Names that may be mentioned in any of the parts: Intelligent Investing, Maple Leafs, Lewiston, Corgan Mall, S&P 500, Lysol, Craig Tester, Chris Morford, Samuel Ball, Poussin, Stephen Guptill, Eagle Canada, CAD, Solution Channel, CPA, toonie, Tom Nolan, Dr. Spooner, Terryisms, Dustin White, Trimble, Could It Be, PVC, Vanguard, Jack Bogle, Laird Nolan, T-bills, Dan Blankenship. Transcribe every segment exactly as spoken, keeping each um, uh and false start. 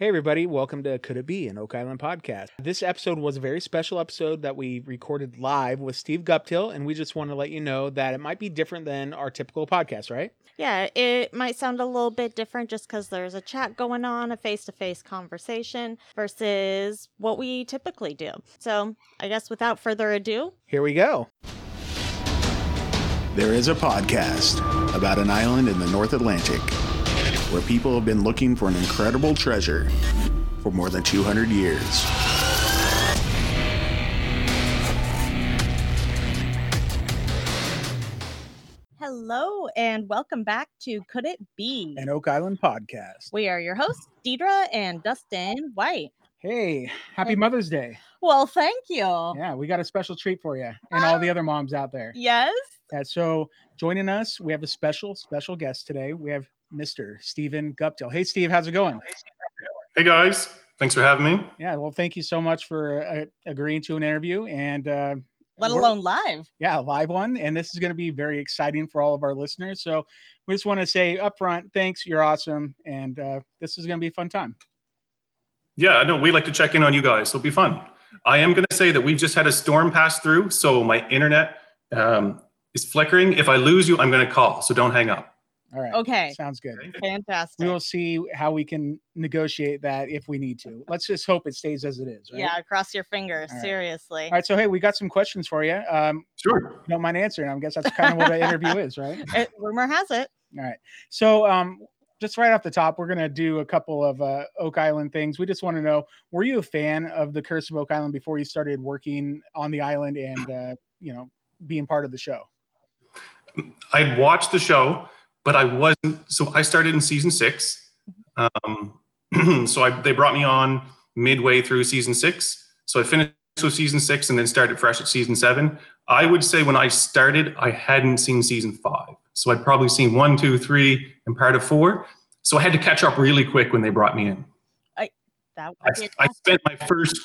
Hey everybody, welcome to Could It Be, an Oak Island podcast. This episode was a very special episode that we recorded live with Steve Guptill, and we just want to let you know that it might be different than our typical podcast, right? Yeah, it might sound a little bit different just because there's a chat going on, a face-to-face conversation versus what we typically do. So I guess without further ado, here we go. There is a podcast about an island in the North Atlantic where people have been looking for an incredible treasure for more than two hundred years. Hello, and welcome back to Could It Be? An Oak Island podcast. We are your hosts, Deidre and Dustin White. Hey, happy Mother's Day. Well, thank you. Yeah, we got a special treat for you and all the other moms out there. Yes. Yeah, so joining us, we have a special, special guest today. We have Mister Stephen Guptill. Hey, Steve, how's it going? Hey, guys. Thanks for having me. Yeah, well, thank you so much for uh, agreeing to an interview and uh, let alone live. Yeah, a live one. And this is going to be very exciting for all of our listeners. So we just want to say up front, thanks. You're awesome. And uh, this is going to be a fun time. Yeah, no, we like to check in on you guys. It'll be fun. I am going to say that we've just had a storm pass through. So my internet um, is flickering. If I lose you, I'm going to call. So don't hang up. All right. Okay. Sounds good. Fantastic. We will see how we can negotiate that if we need to. Let's just hope it stays as it is. Right? Yeah. Cross your fingers. All seriously. Right. All right. So, hey, we got some questions for you. Um, sure. Don't mind answering. I guess that's kind of what an interview is, right? It, rumor has it. All right. So, um, just right off the top, we're going to do a couple of uh, Oak Island things. We just want to know, were you a fan of The Curse of Oak Island before you started working on the island and, uh, you know, being part of the show? I'd watched the show. But I wasn't, so I started in season six. Um, so I, they brought me on midway through season six. So I finished with season six and then started fresh at season seven. I would say when I started, I hadn't seen season five. So I'd probably seen one, two, three, and part of four. So I had to catch up really quick when they brought me in. I, that I, I spent my first,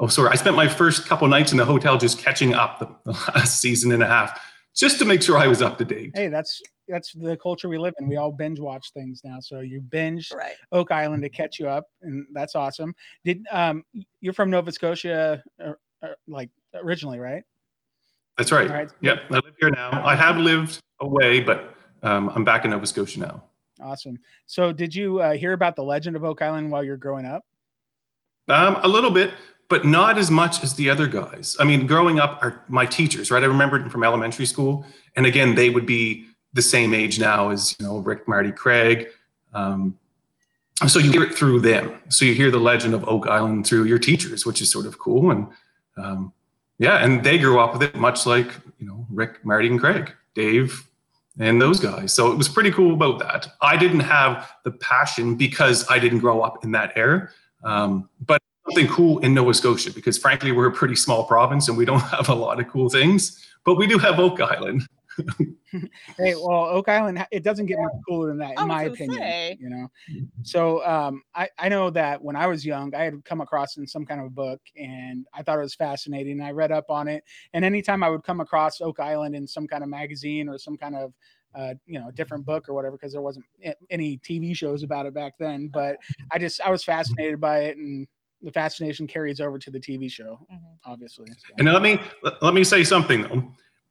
oh, sorry. I spent my first couple nights in the hotel just catching up the, the last season and a half just to make sure I was up to date. Hey, that's... That's the culture we live in. We all binge watch things now. So you binged right. Oak Island to catch you up, and that's awesome. Did um, you're from Nova Scotia, or, or, like originally, right? That's right. right. Yep, I live here now. I have lived away, but um, I'm back in Nova Scotia now. Awesome. So did you uh, hear about the legend of Oak Island while you're growing up? Um, a little bit, but not as much as the other guys. I mean, growing up, are my teachers, right? I remembered them from elementary school, and again, they would be the same age now as, you know, Rick, Marty, Craig. Um, so you hear it through them. So you hear the legend of Oak Island through your teachers, which is sort of cool. And um, yeah, and they grew up with it much like, you know, Rick, Marty, and Craig, Dave, and those guys. So it was pretty cool about that. I didn't have the passion because I didn't grow up in that era. Um, but something cool in Nova Scotia, because frankly, we're a pretty small province and we don't have a lot of cool things, but we do have Oak Island. Hey, well, Oak Island, it doesn't get much cooler than that, in my opinion. Say. You know, so um, I I know that when I was young, I had come across in some kind of a book, and I thought it was fascinating. I read up on it, and anytime I would come across Oak Island in some kind of magazine or some kind of uh, you know different book or whatever, because there wasn't any T V shows about it back then. But I just I was fascinated by it, and the fascination carries over to the T V show, mm-hmm. obviously. So. And let me let me say something though.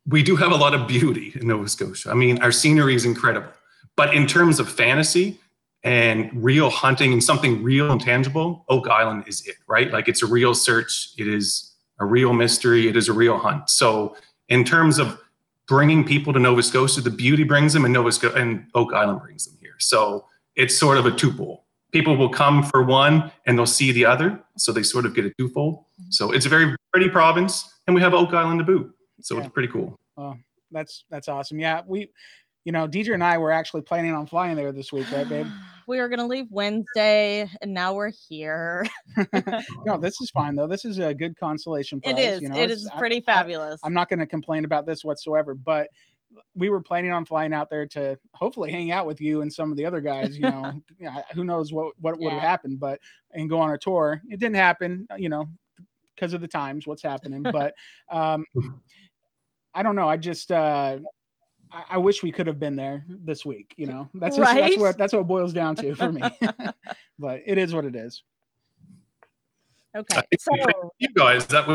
We do have a lot of beauty in Nova Scotia. I mean, our scenery is incredible. But in terms of fantasy and real hunting and something real and tangible, Oak Island is it, right? Like it's a real search. It is a real mystery. It is a real hunt. So in terms of bringing people to Nova Scotia, the beauty brings them and Nova Scotia and Oak Island brings them here. So it's sort of a twofold. People will come for one and they'll see the other. So they sort of get a twofold. So it's a very pretty province and we have Oak Island to boot. So yeah. It's pretty cool. Oh, that's that's awesome. Yeah, we, you know, Deidre and I were actually planning on flying there this week, right, babe? We were going to leave Wednesday, and now we're here. No, this is fine, though. This is a good consolation prize. It is. You know, it is pretty I, fabulous. I, I'm not going to complain about this whatsoever, but we were planning on flying out there to hopefully hang out with you and some of the other guys, you know, you know who knows what, what yeah. would have happened, but and go on a tour. It didn't happen, you know, because of the times, what's happening, but um I don't know. I just, uh, I, I wish we could have been there this week. You know, that's just, right? that's what that's what it boils down to for me. But it is what it is. Okay, so you guys, that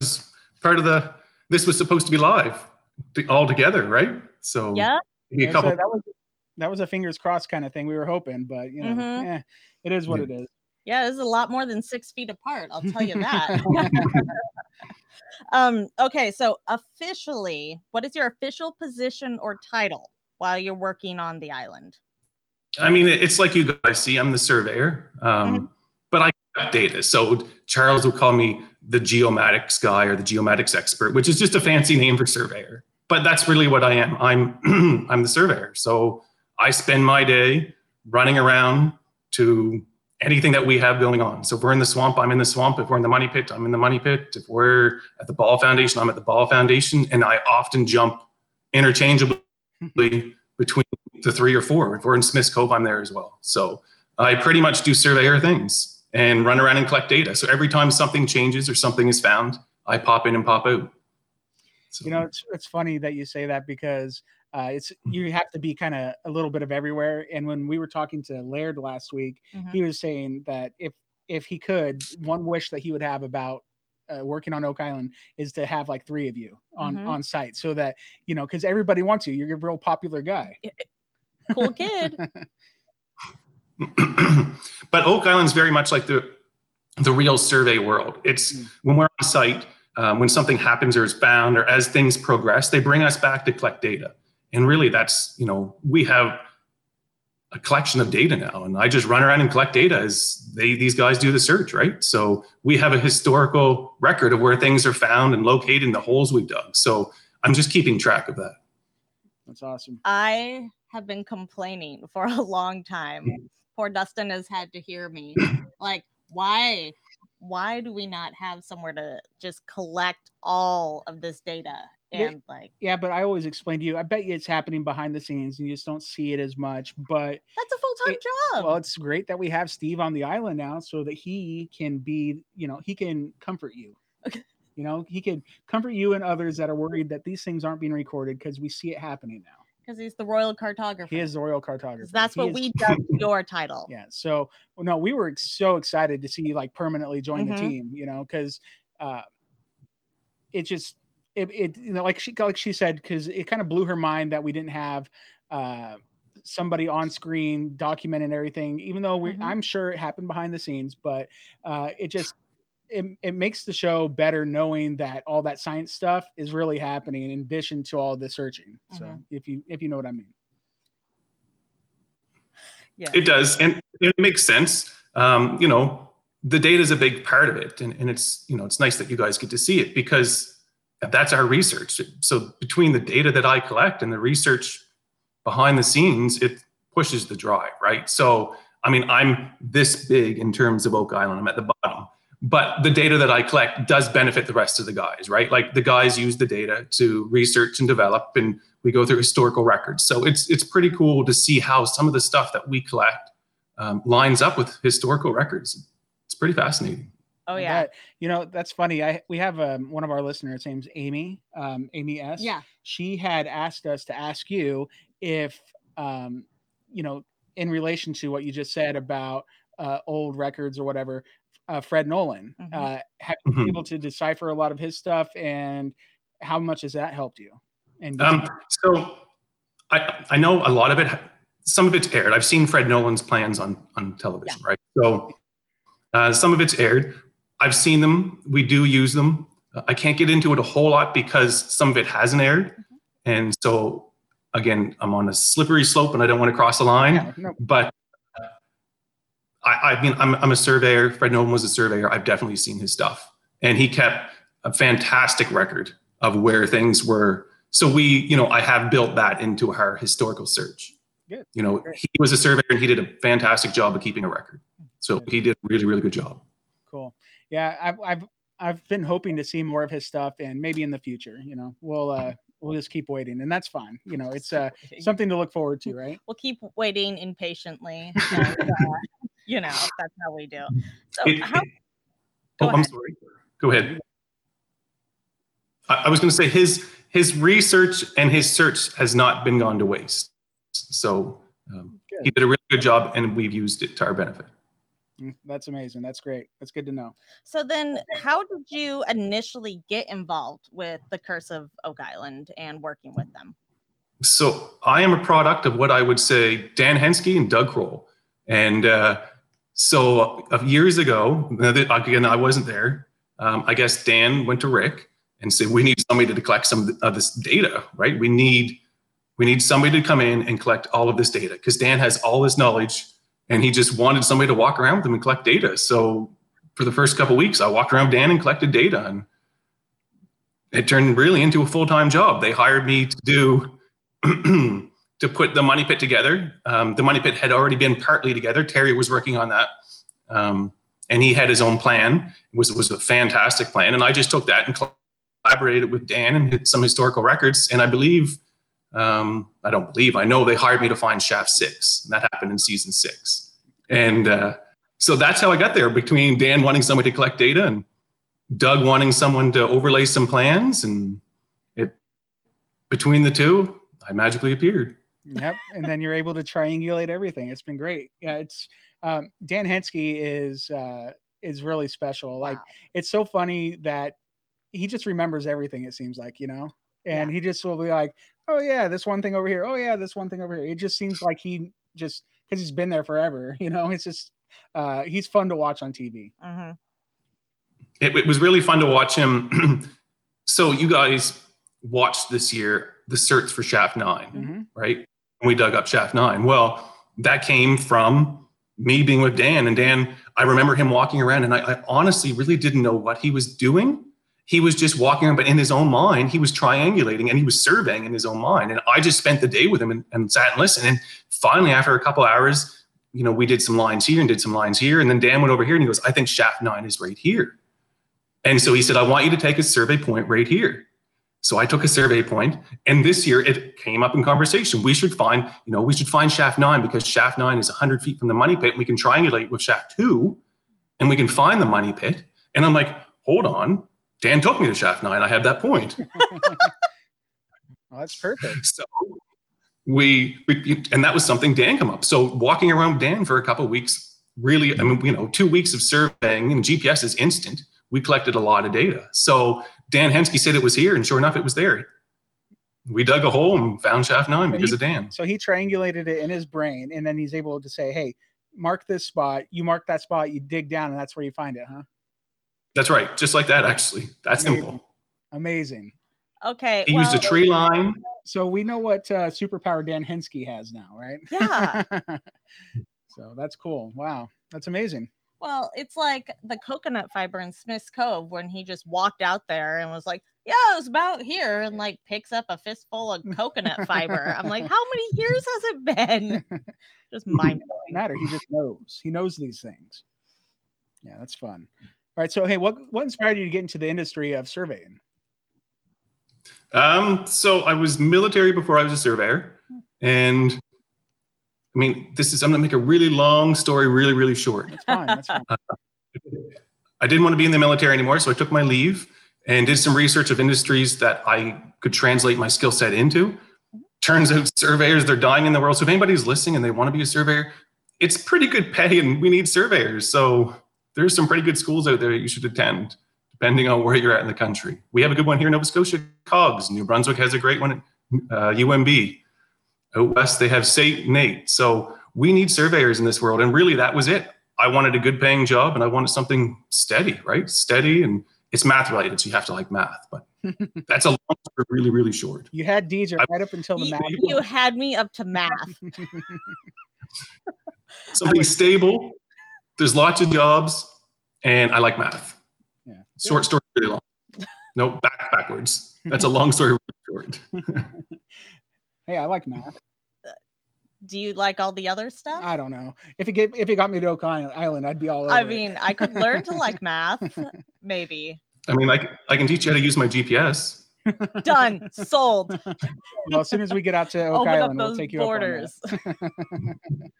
was part of the. This was supposed to be live, all together, right? So yeah, a couple. So that was that was a fingers crossed kind of thing we were hoping, but you know, mm-hmm. eh, it is what yeah. it is. Yeah, this is a lot more than six feet apart. I'll tell you that. um, okay, so officially, what is your official position or title while you're working on the island? I mean, it's like you guys see, I'm the surveyor, um, mm-hmm. but I update it. So Charles will call me the geomatics guy or the geomatics expert, which is just a fancy name for surveyor. But that's really what I am. I'm I'm the surveyor. So I spend my day running around to anything that we have going on. So if we're in the swamp, I'm in the swamp. If we're in the money pit, I'm in the money pit. If we're at the Ball Foundation, I'm at the Ball Foundation. And I often jump interchangeably between the three or four. If we're in Smith's Cove, I'm there as well. So I pretty much do surveyor things and run around and collect data. So every time something changes or something is found, I pop in and pop out. So. You know, it's it's funny that you say that because Uh, it's you have to be kind of a little bit of everywhere. And when we were talking to Laird last week, mm-hmm. he was saying that if if he could, one wish that he would have about uh, working on Oak Island is to have like three of you on, mm-hmm. on site so that, you know, because everybody wants you. You're a real popular guy. Cool kid. But Oak Island's very much like the the real survey world. It's mm-hmm. when we're on site, um, when something happens or is found or as things progress, they bring us back to collect data. And really that's, you know, we have a collection of data now and I just run around and collect data as they, these guys do the search, right? So we have a historical record of where things are found and located in the holes we've dug. So I'm just keeping track of that. That's awesome. I have been complaining for a long time. Poor Dustin has had to hear me. Like, why, why do we not have somewhere to just collect all of this data? And like, yeah, but I always explain to you, I bet you it's happening behind the scenes and you just don't see it as much, but that's a full-time it, job. Well, it's great that we have Steve on the island now so that he can be, you know, he can comfort you. Okay. You know, he can comfort you and others that are worried that these things aren't being recorded because we see it happening now. Because he's the royal cartographer. He is the royal cartographer. That's he what is... we dubbed your title. Yeah. So, no, we were so excited to see you like permanently join mm-hmm. the team, you know, because uh, it just, It, it you know like she like she said because it kind of blew her mind that we didn't have uh, somebody on screen documenting everything, even though we mm-hmm. I'm sure it happened behind the scenes, but uh, it just it it makes the show better knowing that all that science stuff is really happening in addition to all the searching. Mm-hmm. So if you if you know what I mean, yeah, it does, and it makes sense. Um, you know, the data is a big part of it, and and it's you know it's nice that you guys get to see it because. That's our research. So between the data that I collect and the research behind the scenes, it pushes the drive, right? So, I mean, I'm this big in terms of Oak Island, I'm at the bottom, but the data that I collect does benefit the rest of the guys, right? Like the guys use the data to research and develop and we go through historical records. So it's it's pretty cool to see how some of the stuff that we collect um, lines up with historical records. It's pretty fascinating. Oh yeah, that, you know that's funny. I we have um, one of our listeners, name's Amy, um, Amy S. Yeah, she had asked us to ask you if, um, you know, in relation to what you just said about uh, old records or whatever, uh, Fred Nolan, mm-hmm. uh, have you been mm-hmm. able to decipher a lot of his stuff, and how much has that helped you? And um, so I I know a lot of it. Some of it's aired. I've seen Fred Nolan's plans on on television, yeah. right? So uh, some of it's aired. I've seen them. We do use them. I can't get into it a whole lot because some of it hasn't aired. Mm-hmm. And so, again, I'm on a slippery slope and I don't want to cross a line. Yeah, no. But uh, I, I mean, I'm, I'm a surveyor. Fred Nolan was a surveyor. I've definitely seen his stuff. And he kept a fantastic record of where things were. So we, you know, I have built that into our historical search. Good. You know, Great. He was a surveyor and he did a fantastic job of keeping a record. So Good. He did a really, really good job. Cool. Yeah, I've I've I've been hoping to see more of his stuff, and maybe in the future, you know, we'll uh, we'll just keep waiting, and that's fine. You know, it's uh, something to look forward to, right? We'll keep waiting impatiently. And, uh, you know, that's how we do. So, it, how, oh, I'm ahead. sorry. Go ahead. I, I was going to say his his research and his search has not been gone to waste. So um, he did a really good job, and we've used it to our benefit. That's amazing. That's great. That's good to know. So then how did you initially get involved with the Curse of Oak Island and working with them? So I am a product of what I would say Dan Henskee and Doug Kroll. And uh, so uh, years ago, again, I wasn't there. Um, I guess Dan went to Rick and said, we need somebody to collect some of this data, right? We need we need somebody to come in and collect all of this data, because Dan has all this knowledge and he just wanted somebody to walk around with him and collect data. So for the first couple of weeks, I walked around Dan and collected data, and it turned really into a full-time job. They hired me to do, to put the Money Pit together. Um, the Money Pit had already been partly together. Terry was working on that. Um, and he had his own plan. It was, it was a fantastic plan. And I just took that and collaborated with Dan and hit some historical records. And I believe, um, I don't believe, I know they hired me to find Shaft Six. And that happened in season six. And uh, so that's how I got there, between Dan wanting somebody to collect data and Doug wanting someone to overlay some plans. And it, between the two, I magically appeared. Yep. And then you're able to triangulate everything. It's been great. Yeah. It's, um, Dan Henskee is, uh, is really special. Like, wow. It's so funny that he just remembers everything, it seems like, you know, and yeah. He just will be like, oh yeah, this one thing over here. Oh yeah, this one thing over here. It just seems like he just, cause he's been there forever. You know, it's just, uh, he's fun to watch on T V. Uh-huh. It, it was really fun to watch him. So you guys watched this year the search for Shaft Nine, mm-hmm. right? And we dug up Shaft Nine. Well, that came from me being with Dan. And Dan, I remember him walking around, and I, I honestly really didn't know what he was doing. He was just walking around, but in his own mind, he was triangulating and he was surveying in his own mind. And I just spent the day with him and, and sat and listened. And finally, after a couple hours, you know, we did some lines here and did some lines here. And then Dan went over here and he goes, I think Shaft Nine is right here. And so he said, I want you to take a survey point right here. So I took a survey point, and this year it came up in conversation. We should find, you know, we should find Shaft Nine, because Shaft Nine is one hundred feet from the Money Pit. We can triangulate with Shaft Two, and we can find the Money Pit. And I'm like, hold on, Dan took me to Shaft Nine. I have that point. Well, that's perfect. So we, we, and that was something Dan came up. So walking around Dan for a couple of weeks, really, I mean, you know, two weeks of surveying, and G P S is instant. We collected a lot of data. So Dan Henskee said it was here, and sure enough, it was there. We dug a hole and found Shaft Nine because he, of Dan. So he triangulated it in his brain, and then he's able to say, hey, mark this spot. You mark that spot, you dig down, and that's where you find it, huh? That's right. Just like that, actually. That's Amazing. simple. Amazing. Okay. He well, used a tree line. So we know what uh, superpower Dan Henskee has now, right? Yeah. So that's cool. Wow. That's amazing. Well, it's like the coconut fiber in Smith's Cove, when he just walked out there and was like, yeah, it was about here, and like picks up a fistful of coconut fiber. I'm like, how many years has it been? Just mind blowing. Matter. He just knows. He knows these things. Yeah, that's fun. All right. So, hey, what, what inspired you to get into the industry of surveying? Um, so I was military before I was a surveyor. And I mean, this is, I'm going to make a really long story really, really short. That's fine. That's fine. Uh, I didn't want to be in the military anymore, so I took my leave and did some research of industries that I could translate my skill set into. Turns out surveyors, they're dying in the world. So if anybody's listening and they want to be a surveyor, it's pretty good pay, and we need surveyors. So there's some pretty good schools out there that you should attend, depending on where you're at in the country. We have a good one here in Nova Scotia, C O G S. New Brunswick has a great one at uh, U M B. Out west, they have SAIT, NAIT. So we need surveyors in this world. And really, that was it. I wanted a good paying job, and I wanted something steady, right? Steady. And it's math related, so you have to like math. But that's a long story, really, really short. You had D J I, right up until the you, math. You had me up to math. Something stable. There's lots of jobs, and I like math. Yeah. Short story, really long. No, back backwards. That's a long story, really short. Hey, I like math. Do you like all the other stuff? I don't know. If it get, if it got me to Oak Island, I'd be all over I mean, it. I could learn to like math, maybe. I mean, like I can teach you how to use my G P S. Done. Sold. Well, as soon as we get out to Oak Open Island, we'll take you borders. Up on that.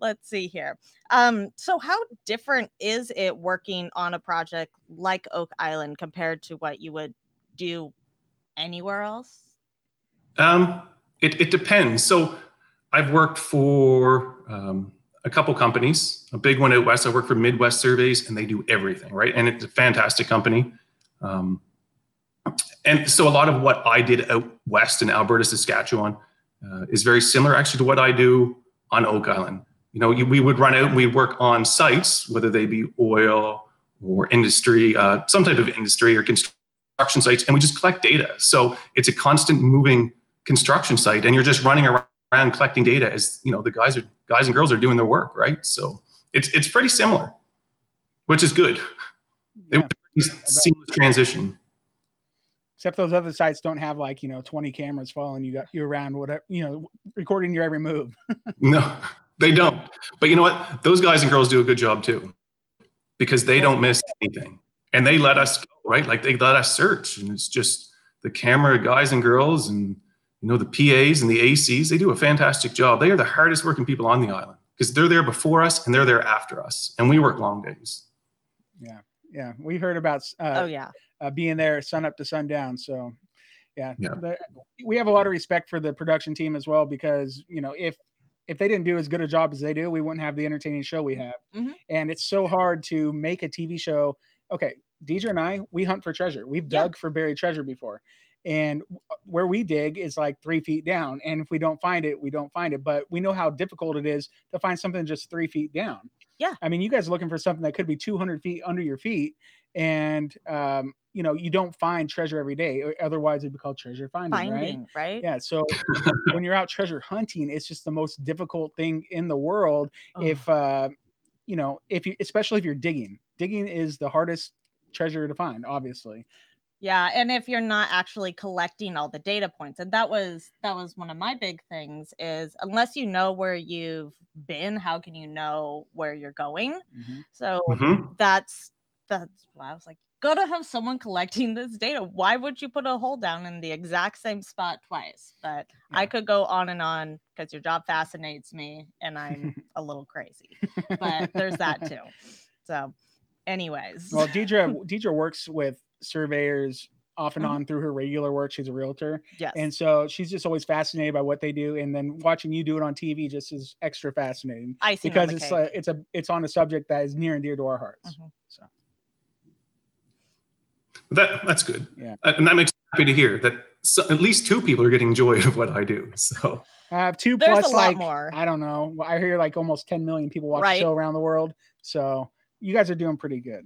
Let's see here. Um, so how different is it working on a project like Oak Island compared to what you would do anywhere else? Um, it, it depends. So I've worked for um, a couple companies, a big one out west. I work for Midwest Surveys, and they do everything, right? And it's a fantastic company. Um, and so a lot of what I did out west in Alberta, Saskatchewan, uh, is very similar actually to what I do on Oak Island. You know, you, we would run out and we'd work on sites, whether they be oil or industry, uh, some type of industry or construction sites, and we just collect data. So it's a constant moving construction site, and you're just running around collecting data as, you know, the guys are guys and girls are doing their work, right? So it's it's pretty similar, which is good. Yeah. It was a pretty seamless transition. Except those other sites don't have, like, you know, twenty cameras following you got you around, whatever, you know, recording your every move. No, they don't. But you know what? Those guys and girls do a good job too, because they don't miss anything. And they let us go, right? Like, they let us search. And it's just the camera guys and girls and, you know, the P As and the A Cs, they do a fantastic job. They are the hardest working people on the island because they're there before us and they're there after us. And we work long days. Yeah. Yeah. We've heard about uh, oh, yeah. uh, being there sun up to sundown. So yeah, yeah. The, we have a lot of respect for the production team as well, because, you know, if, if they didn't do as good a job as they do, we wouldn't have the entertaining show we have. Mm-hmm. And it's so hard to make a T V show. Okay, Deidre and I, we hunt for treasure. We've dug yeah. for buried treasure before. And where we dig is like three feet down. And if we don't find it, we don't find it. But we know how difficult it is to find something just three feet down. Yeah. I mean, you guys are looking for something that could be two hundred feet under your feet. And, um, you know, you don't find treasure every day. Otherwise, it'd be called treasure finding, finding right? right? Yeah. So when you're out treasure hunting, it's just the most difficult thing in the world. Oh. If, uh, you know, if you, especially if you're digging, digging is the hardest treasure to find, obviously. Yeah. And if you're not actually collecting all the data points, and that was, that was one of my big things, is unless you know where you've been, how can you know where you're going? Mm-hmm. So mm-hmm. that's, that's why I was like, gotta have someone collecting this data. Why would you put a hole down in the exact same spot twice? But yeah. I could go on and on because your job fascinates me and I'm a little crazy, but there's that too. So anyways. Well, Deidre, Deidre works with surveyors off and on through her regular work. She's a realtor. Yes. And so she's just always fascinated by what they do. And then watching you do it on T V just is extra fascinating. I see. Because it's a, it's a, it's on a subject that is near and dear to our hearts. Mm-hmm. So. That that's good. Yeah. And that makes me happy to hear that so, at least two people are getting joy of what I do. So I have two There's plus like, more. I don't know. I hear like almost ten million people watch right. the show around the world. So you guys are doing pretty good.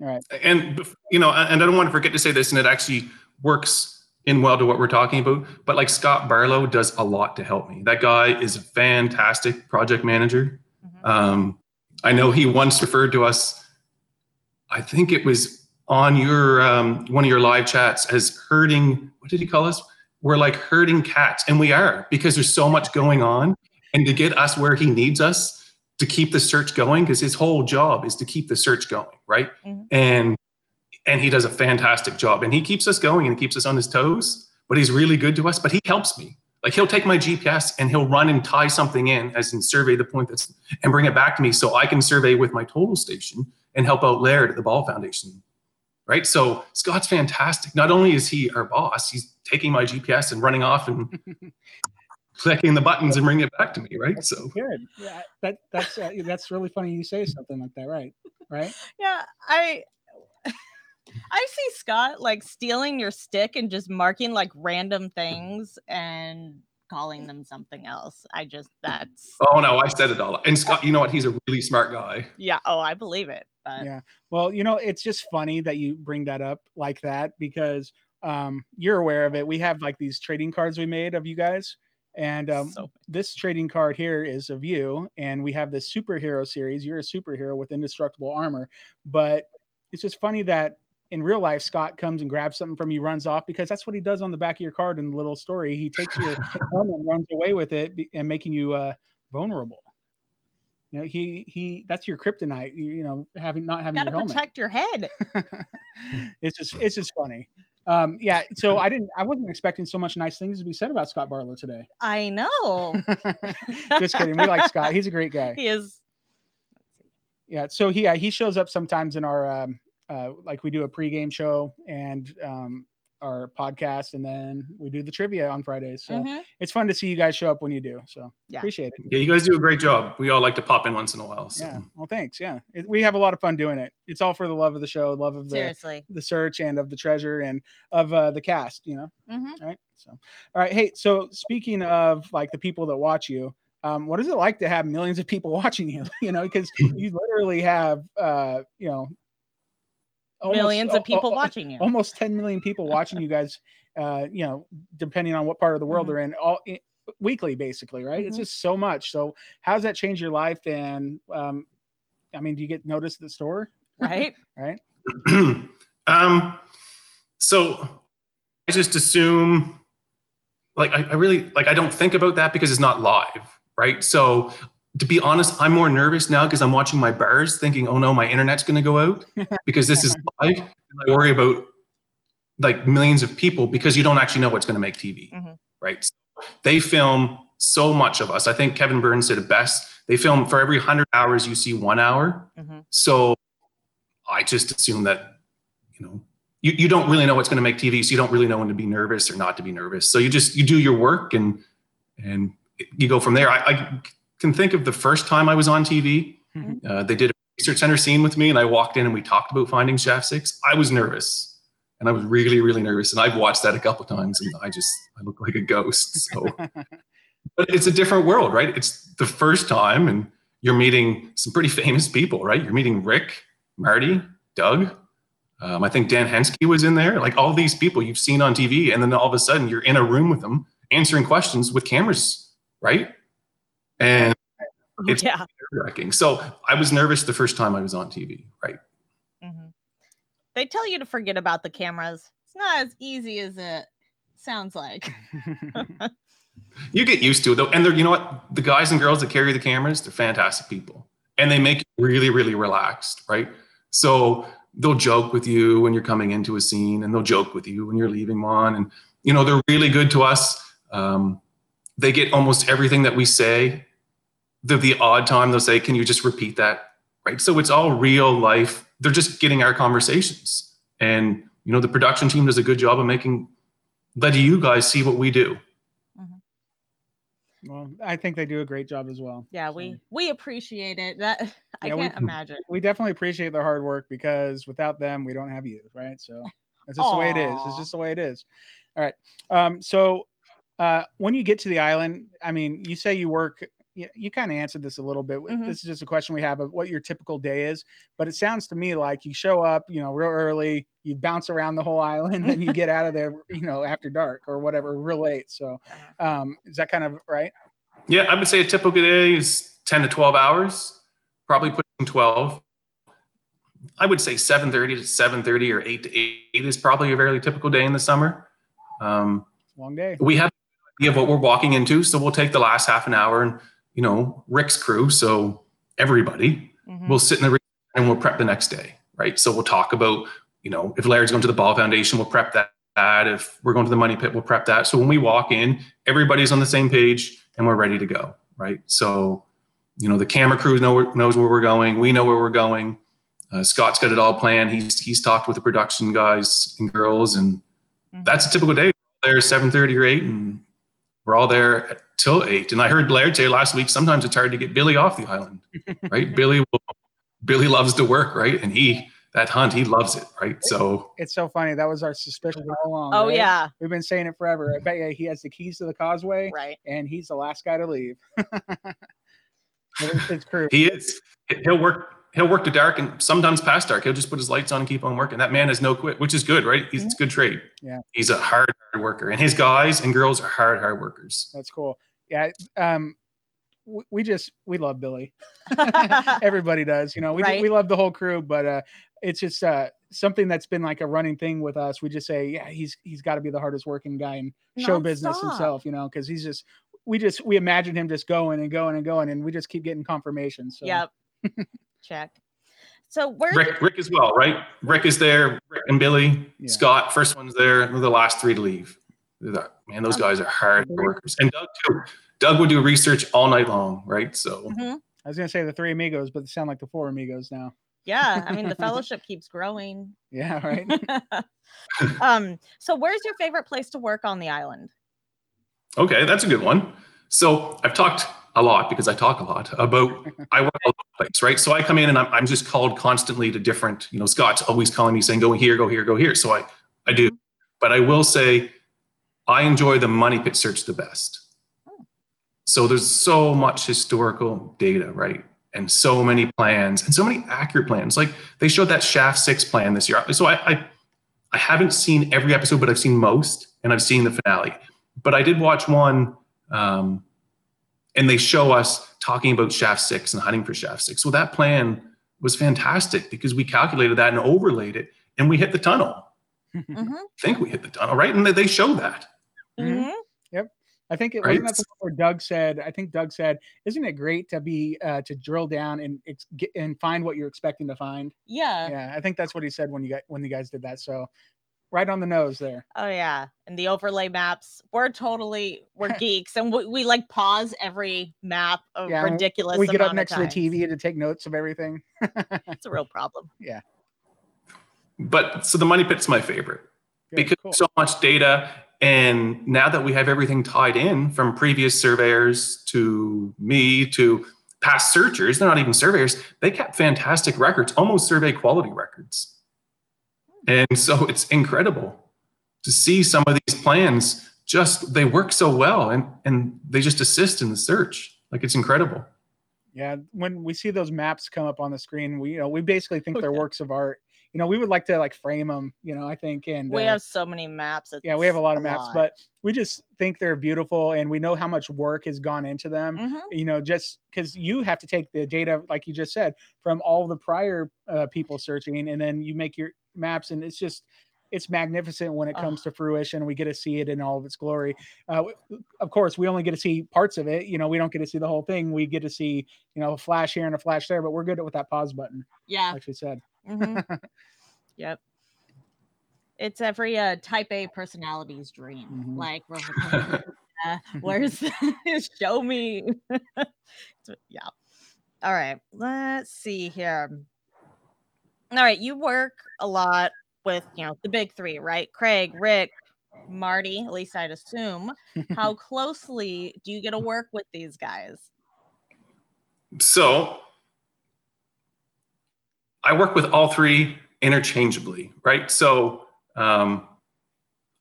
All right. And, you know, and I don't want to forget to say this, and it actually works in well to what we're talking about, but like Scott Barlow does a lot to help me. That guy is a fantastic project manager. Mm-hmm. Um, I know he once referred to us, I think it was on your um one of your live chats, as herding, what did he call us? We're like herding cats, and we are, because there's so much going on, and to get us where he needs us to keep the search going, because his whole job is to keep the search going, right? Mm-hmm. And and he does a fantastic job, and he keeps us going and keeps us on his toes, but he's really good to us. But he helps me. Like, he'll take my G P S and he'll run and tie something in, as in survey the point that's, and bring it back to me so I can survey with my total station and help out Laird at the Ball Foundation. Right. So Scott's fantastic. Not only is he our boss, he's taking my G P S and running off and clicking the buttons and bringing it back to me. Right. That's so good. Yeah, that, that's uh, that's really funny. You say something like that. Right. Right. Yeah. I I see Scott like stealing your stick and just marking like random things and calling them something else. I just that's. Oh, no, I said it all. And Scott, you know what? He's a really smart guy. Yeah. Oh, I believe it. But. Yeah. Well, you know, it's just funny that you bring that up like that, because um, you're aware of it. We have like these trading cards we made of you guys. And um, so. This trading card here is of you. And we have this superhero series. You're a superhero with indestructible armor. But it's just funny that in real life, Scott comes and grabs something from you, runs off, because that's what he does on the back of your card in the little story. He takes your armor and runs away with it and making you uh, vulnerable. You know, he, he, that's your kryptonite, you know, having, not having your helmet. Gotta protect your head. It's just, it's just funny. Um, yeah. So I didn't, I wasn't expecting so much nice things to be said about Scott Barlow today. I know. Just kidding. We like Scott. He's a great guy. He is. Yeah. So he, uh, he shows up sometimes in our, um, uh, like we do a pregame show and, um, our podcast, and then we do the trivia on Fridays. So mm-hmm. it's fun to see you guys show up when you do. So yeah. appreciate it. Yeah, you guys do a great job. We all like to pop in once in a while. So. Yeah. Well, thanks. Yeah, it, we have a lot of fun doing it. It's all for the love of the show, love of the Seriously. the search, and of the treasure, and of uh, the cast. You know. Mm-hmm. All right. So all right. Hey. So speaking of like the people that watch you. Um, what is it like to have millions of people watching you, you know, because you literally have, uh, you know, almost, millions of people uh, watching you, almost ten million people watching you guys, uh, you know, depending on what part of the world mm-hmm. they're in, all in, weekly, basically. Right. Mm-hmm. It's just so much. So how's that change your life? And, um, I mean, do you get noticed at the store? Right. right. um, so I just assume like, I, I really, like, I don't think about that because it's not live. Right. So to be honest, I'm more nervous now because I'm watching my bars thinking, oh no, my internet's going to go out because this is live. And I worry about like millions of people because you don't actually know what's going to make T V. Mm-hmm. Right. So they film so much of us. I think Kevin Burns said it best. They film for every hundred hours, you see one hour. Mm-hmm. So I just assume that, you know, you, you don't really know what's going to make T V. So you don't really know when to be nervous or not to be nervous. So you just, you do your work and, and, you go from there. I, I can think of the first time I was on T V. Mm-hmm. Uh, they did a research center scene with me and I walked in and we talked about finding Shaft Six. I was nervous and I was really, really nervous. And I've watched that a couple of times and I just, I look like a ghost. So, but it's a different world, right? It's the first time and you're meeting some pretty famous people, right? You're meeting Rick, Marty, Doug. Um, I think Dan Henskee was in there. Like all these people you've seen on T V. And then all of a sudden you're in a room with them answering questions with cameras. Right. And it's yeah. nerve-wracking. So I was nervous the first time I was on T V. Right. Mm-hmm. They tell you to forget about the cameras. It's not as easy as it sounds like. You get used to it though. And they're, you know what? The guys and girls that carry the cameras, they're fantastic people and they make you really, really relaxed. Right. So they'll joke with you when you're coming into a scene and they'll joke with you when you're leaving on. And, you know, they're really good to us. Um, They get almost everything that we say. The, the odd time they'll say, can you just repeat that? Right. So it's all real life. They're just getting our conversations. And, you know, the production team does a good job of making, letting you guys see what we do. Mm-hmm. Well, I think they do a great job as well. Yeah, we, so. we appreciate it. That I yeah, can't we, imagine. We definitely appreciate their hard work because without them, we don't have you. Right. So that's just the way it is. It's just the way it is. All right. Um, so, Uh, when you get to the island, I mean, you say you work, you, you kind of answered this a little bit. Mm-hmm. This is just a question we have of what your typical day is, but it sounds to me like you show up, you know, real early, you bounce around the whole island and you get out of there, you know, after dark or whatever, real late. So, um, is that kind of right? Yeah. I would say a typical day is ten to twelve hours, probably pushing twelve. I would say seven thirty to seven thirty or eight to eight is probably a very typical day in the summer. Um, long day. We have of what we're walking into. So we'll take the last half an hour and, you know, Rick's crew. So everybody mm-hmm. will sit in the room and we'll prep the next day. Right. So we'll talk about, you know, if Laird's going to the Ball Foundation, we'll prep that. If we're going to the Money Pit, we'll prep that. So when we walk in, everybody's on the same page and we're ready to go. Right. So, you know, the camera crew know, knows where we're going. We know where we're going. Uh, Scott's got it all planned. He's, he's talked with the production guys and girls and mm-hmm. that's a typical day. There's seven thirty or eight and we're all there till eight. And I heard Laird say last week, sometimes it's hard to get Billy off the island, right? Billy will, Billy loves to work, right? And he, that hunt, he loves it, right? So it's so funny. That was our suspicion all along. Oh, right? Yeah. We've been saying it forever. I bet you he has the keys to the causeway. Right. And he's the last guy to leave. it's, it's true. He is. He'll work. He'll work to dark and sometimes past dark. He'll just put his lights on and keep on working. That man has no quit, which is good, right? He's, it's good trade. Yeah. He's a hard, hard worker and his guys and girls are hard, hard workers. That's cool. Yeah. Um, we, we just, we love Billy. Everybody does, you know, we, right? we love the whole crew, but, uh, it's just, uh, something that's been like a running thing with us. We just say, yeah, he's, he's gotta be the hardest working guy in Non-stop. show business himself, you know, cause he's just, we just, we imagine him just going and going and going and we just keep getting confirmation. So, yep. Check. So where Rick, Rick as well, right? Rick is there. Rick and Billy, yeah. Scott, first one's there. They're the last three to leave. Like, man, those guys are hard workers. And Doug too. Doug would do research all night long, right? So mm-hmm. I was gonna say the three amigos, but they sound like the four amigos now. Yeah, I mean, the fellowship keeps growing. Yeah, right. um, so where's your favorite place to work on the island? Okay, that's a good one. So I've talked a lot because I talk a lot about, I work all over the place, right? So I come in and I'm, I'm just called constantly to different, you know, Scott's always calling me saying, go here, go here, go here. So I, I do. But I will say I enjoy the Money Pit search the best. Oh. So there's so much historical data, right? And so many plans and so many accurate plans. Like they showed that Shaft Six plan this year. So I, I, I haven't seen every episode, but I've seen most and I've seen the finale. But I did watch one um, and they show us talking about Shaft Six and hunting for Shaft Six. Well, that plan was fantastic because we calculated that and overlaid it and we hit the tunnel. Mm-hmm. I think we hit the tunnel, right? And they show that. Mm-hmm. Yep. I think it right. wasn't that the one where Doug said, I think Doug said, isn't it great to be, uh, to drill down and ex- get, and find what you're expecting to find? Yeah. Yeah. I think that's what he said when you got, when you guys did that. So right on the nose there. Oh yeah. And the overlay maps, we're totally, we're geeks and we, we like pause every map of yeah, ridiculous. We get up next to the T V to take notes of everything. It's a real problem. Yeah. But so the Money Pit's my favorite. Good, because cool. So much data. And now that we have everything tied in from previous surveyors to me to past searchers, they're not even surveyors, they kept fantastic records, almost survey quality records. And so it's incredible to see some of these plans just, they work so well and, and they just assist in the search. Like it's incredible. Yeah, when we see those maps come up on the screen, we, you know, we basically think okay. they're works of art. You know, we would like to like frame them, you know, I think. And we uh, have so many maps. It's yeah, we have a lot of a maps, lot. But we just think they're beautiful and we know how much work has gone into them, mm-hmm. you know, just because you have to take the data, like you just said, from all the prior uh, people searching and then you make your maps. And it's just, it's magnificent when it comes oh. to fruition. We get to see it in all of its glory. Uh, of course, we only get to see parts of it. You know, we don't get to see the whole thing. We get to see, you know, a flash here and a flash there, but we're good with that pause button. Yeah. Like you said. Mm-hmm. Yep. It's every uh, type A personality's dream. Mm-hmm. Like, we're, uh, where's show me? Yeah. All right. Let's see here. All right. You work a lot with, you know, the big three, right? Craig, Rick, Marty, at least I'd assume. How closely do you get to work with these guys? So I work with all three interchangeably, right? So um,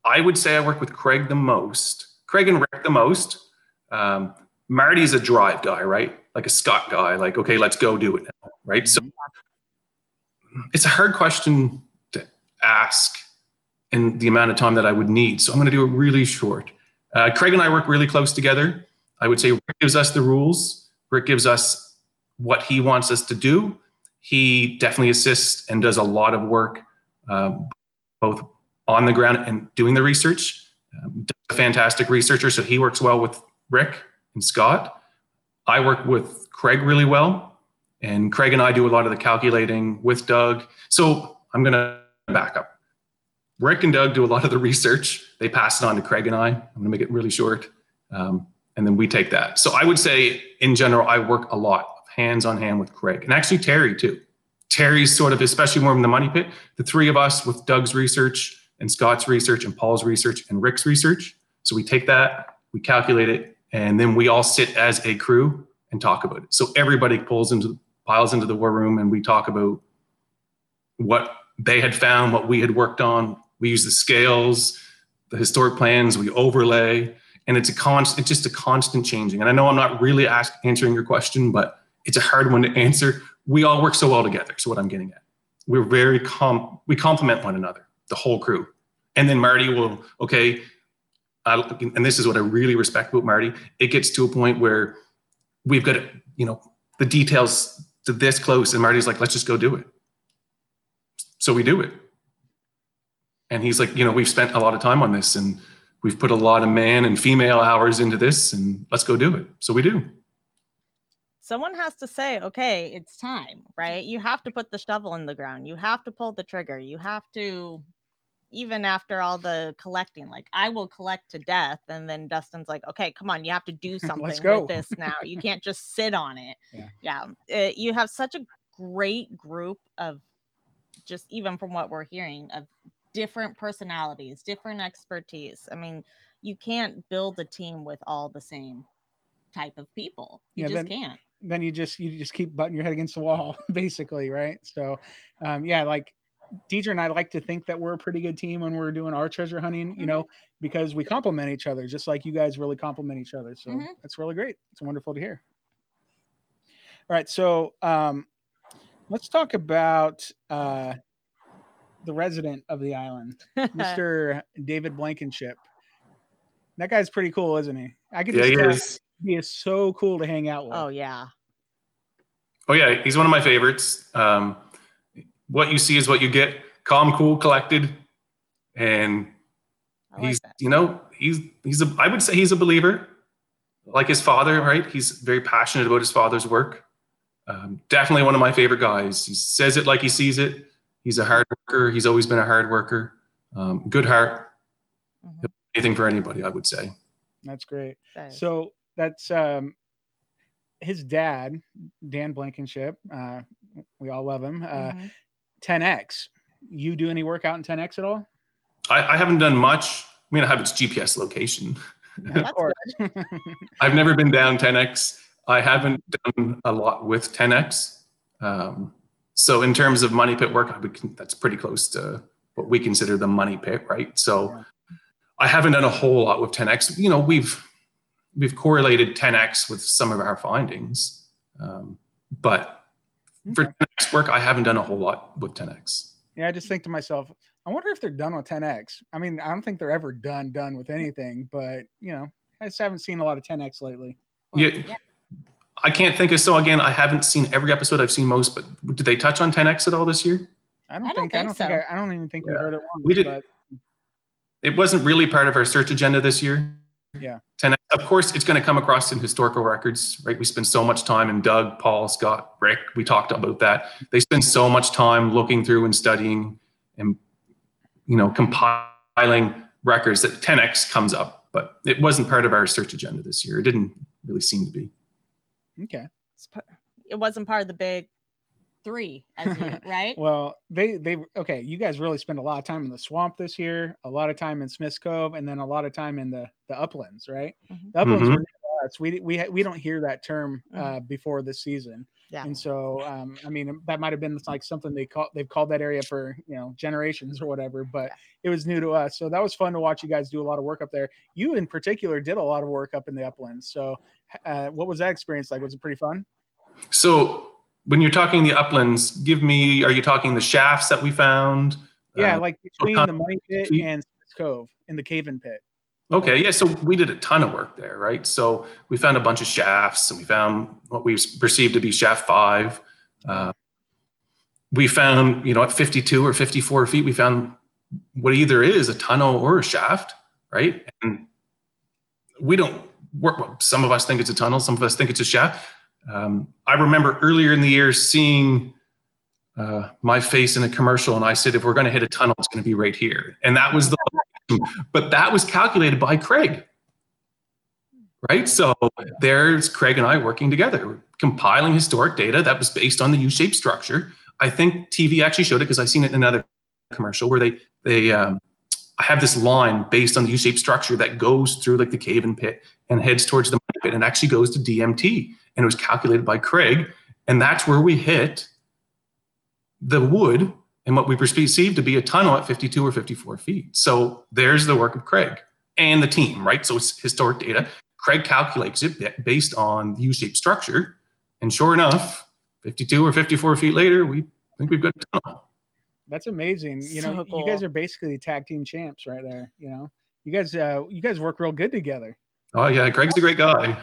I would say I work with Craig the most, Craig and Rick the most. Um, Marty's a drive guy, right? Like a Scott guy, like, okay, let's go do it now, right? So it's a hard question to ask in the amount of time that I would need. So I'm going to do it really short. Uh, Craig and I work really close together. I would say Rick gives us the rules. Rick gives us what he wants us to do. He definitely assists and does a lot of work, um, both on the ground and doing the research. Um, a fantastic researcher, so he works well with Rick and Scott. I work with Craig really well, and Craig and I do a lot of the calculating with Doug. So I'm going to back up. Rick and Doug do a lot of the research. They pass it on to Craig and I. I'm going to make it really short, um, and then we take that. So I would say, in general, I work a lot. Hands on hand with Craig and actually Terry too. Terry's sort of, especially more in the Money Pit, the three of us with Doug's research and Scott's research and Paul's research and Rick's research. So we take that, we calculate it, and then we all sit as a crew and talk about it. So everybody pulls into, piles into the war room and we talk about what they had found, what we had worked on. We use the scales, the historic plans, we overlay, and it's a constant, it's just a constant changing. And I know I'm not really ask, answering your question, but it's a hard one to answer. We all work so well together. So what I'm getting at, we're very com. We complement one another, the whole crew. And then Marty will, okay. Uh, and this is what I really respect about Marty. It gets to a point where we've got, you know, the details to this close. And Marty's like, let's just go do it. So we do it. And he's like, you know, we've spent a lot of time on this and we've put a lot of man and female hours into this and let's go do it. So we do. Someone has to say, okay, it's time, right? You have to put the shovel in the ground. You have to pull the trigger. You have to, even after all the collecting, like I will collect to death. And then Dustin's like, okay, come on, you have to do something with this now. You can't just sit on it. Yeah. yeah. It, you have such a great group of, just even from what we're hearing, of different personalities, different expertise. I mean, you can't build a team with all the same type of people. You yeah, just then, can't. Then you just you just keep butting your head against the wall, basically, right? So, um, yeah, like Deidre and I like to think that we're a pretty good team when we're doing our treasure hunting, you mm-hmm. know, because we complement each other, just like you guys really complement each other. So mm-hmm. that's really great. It's wonderful to hear. All right, so um, let's talk about uh, the resident of the island, Mister David Blankenship. That guy's pretty cool, isn't he? I can yeah, he is. He is so cool to hang out with. Oh, yeah. Oh, yeah. He's one of my favorites. Um, what you see is what you get. Calm, cool, collected. And like he's, that. you know, he's, he's a, I would say he's a believer. Like his father, right? He's very passionate about his father's work. Um, definitely one of my favorite guys. He says it like he sees it. He's a hard worker. He's always been a hard worker. Um, good heart. Mm-hmm. Anything for anybody, I would say. That's great. Thanks. So that's um, his dad, Dan Blankenship. Uh, we all love him. Uh, mm-hmm. ten X. You do any work out in ten X at all? I, I haven't done much. I mean, I have its G P S location. Yeah, of course. I've never been down ten X. I haven't done a lot with ten X. Um, so in terms of money pit work, I would, that's pretty close to what we consider the money pit, right? So. Yeah. I haven't done a whole lot with ten X. You know, we've we've correlated ten X with some of our findings, um, but okay. for ten X work, I haven't done a whole lot with ten X. Yeah, I just think to myself, I wonder if they're done with ten X. I mean, I don't think they're ever done done with anything, but you know, I just haven't seen a lot of ten X lately. Well, yeah, yeah, I can't think of so. Again, I haven't seen every episode. I've seen most, but did they touch on ten X at all this year? I don't, I don't think, think. I don't so. think. I, I don't even think yeah. we heard it once. We did. But, it wasn't really part of our search agenda this year. Yeah. ten X, of course, it's going to come across in historical records, right? We spend so much time, and Doug, Paul, Scott, Rick, we talked about that. They spend so much time looking through and studying and, you know, compiling records that ten X comes up, but it wasn't part of our search agenda this year. It didn't really seem to be. Okay. It wasn't part of the big three, as you, right? Well, they, they, okay. You guys really spend a lot of time in the swamp this year, a lot of time in Smith's Cove, and then a lot of time in the, the uplands, right? Mm-hmm. The uplands mm-hmm. were new to us. We, we, we don't hear that term uh, mm-hmm. before this season. Yeah. And so, um, I mean, that might've been like something they call, they've called that area for, you know, generations or whatever, but yeah. it was new to us. So that was fun to watch you guys do a lot of work up there. You in particular did a lot of work up in the uplands. So uh, what was that experience like? Was it pretty fun? So, when you're talking the uplands, give me, are you talking the shafts that we found? Yeah, um, like between the Money Pit and Smith's Cove in the cave-in pit. Okay, yeah, so we did a ton of work there, right? So we found a bunch of shafts, and we found what we perceived to be shaft five. Uh, we found, you know, at fifty-two or fifty-four feet, we found what either is a tunnel or a shaft, right? And we don't work, well, some of us think it's a tunnel, some of us think it's a shaft. Um, I remember earlier in the year seeing uh, my face in a commercial, and I said, if we're going to hit a tunnel, it's going to be right here. And that was the, but that was calculated by Craig, right? So there's Craig and I working together, compiling historic data that was based on the U-shaped structure. I think T V actually showed it because I've seen it in another commercial where they, they um, have this line based on the U-shaped structure that goes through like the cave and pit and heads towards the pit and actually goes to D M T. And it was calculated by Craig, and that's where we hit the wood and what we perceived to be a tunnel at fifty-two or fifty-four feet. So there's the work of Craig and the team, right? So it's historic data. Craig calculates it based on the U-shaped structure, and sure enough, fifty-two or fifty-four feet later, we think we've got a tunnel. That's amazing. You know, so cool. You guys are basically tag team champs right there. You know, you guys, uh, you guys work real good together. Oh yeah, Craig's a great guy.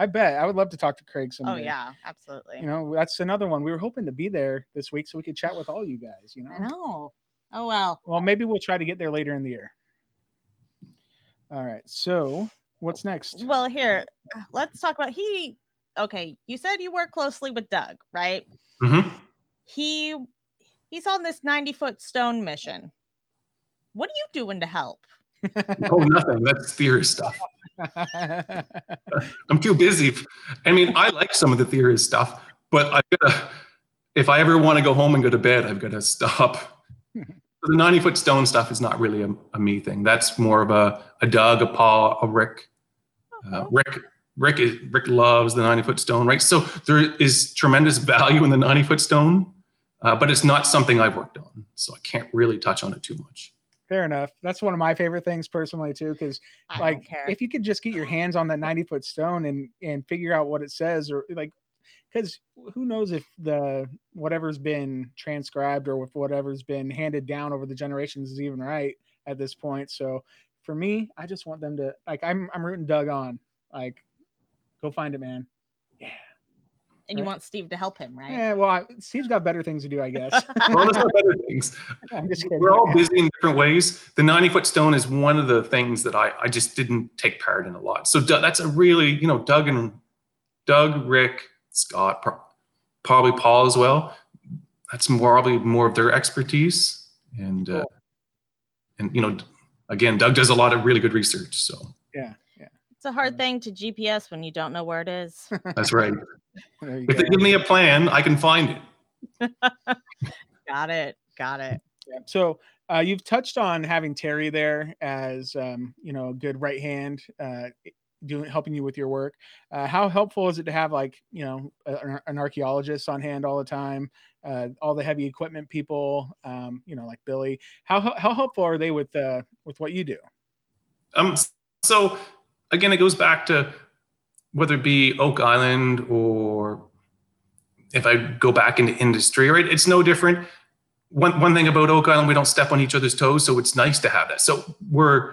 I bet. I would love to talk to Craig someday. Oh, yeah, absolutely. You know, that's another one. We were hoping to be there this week so we could chat with all you guys, you know? I know. Oh, well. Well, maybe we'll try to get there later in the year. All right. So what's next? Well, here, let's talk about he. Okay. You said you work closely with Doug, right? Mm-hmm. He He's on this ninety-foot stone mission. What are you doing to help? Oh, nothing. That's theory stuff. I'm too busy. I mean, I like some of the theory stuff, but I, uh, if I ever want to go home and go to bed, I've got to stop. The ninety foot stone stuff is not really a, a me thing. That's more of a, a Doug, a Paul, a Rick. Uh, Rick Rick, is, Rick loves the ninety foot stone, right? So there is tremendous value in the ninety foot stone, uh, but it's not something I've worked on. So I can't really touch on it too much. Fair enough. That's one of my favorite things personally too, because like if you could just get your hands on that ninety foot stone and and figure out what it says, or like, because who knows if the whatever's been transcribed or if whatever's been handed down over the generations is even right at this point. So for me, I just want them to like, I'm I'm rooting Doug on. Like, go find it, man. Yeah. And you right. want Steve to help him, right? Yeah, well, I, Steve's got better things to do, I guess. Well, there's no better things. I'm just kidding. We're all busy in different ways. The ninety foot stone is one of the things that I, I just didn't take part in a lot. So Doug, that's a really, you know, Doug and Doug, Rick, Scott, probably Paul as well. That's probably more of their expertise. And, cool. uh, and you know, again, Doug does a lot of really good research. So, yeah. It's a hard thing to G P S when you don't know where it is. That's right. If go. They give me a plan, I can find it. Got it. Got it. Yeah. So uh, you've touched on having Terry there as, um, you know, a good right hand uh, doing helping you with your work. Uh, how helpful is it to have like, you know, a, an archaeologist on hand all the time, uh, all the heavy equipment people, um, you know, like Billy? How how helpful are they with uh, with what you do? Um. So. Again, it goes back to whether it be Oak Island or if I go back into industry, right? It's no different. One one thing about Oak Island, we don't step on each other's toes, so it's nice to have that. So we're,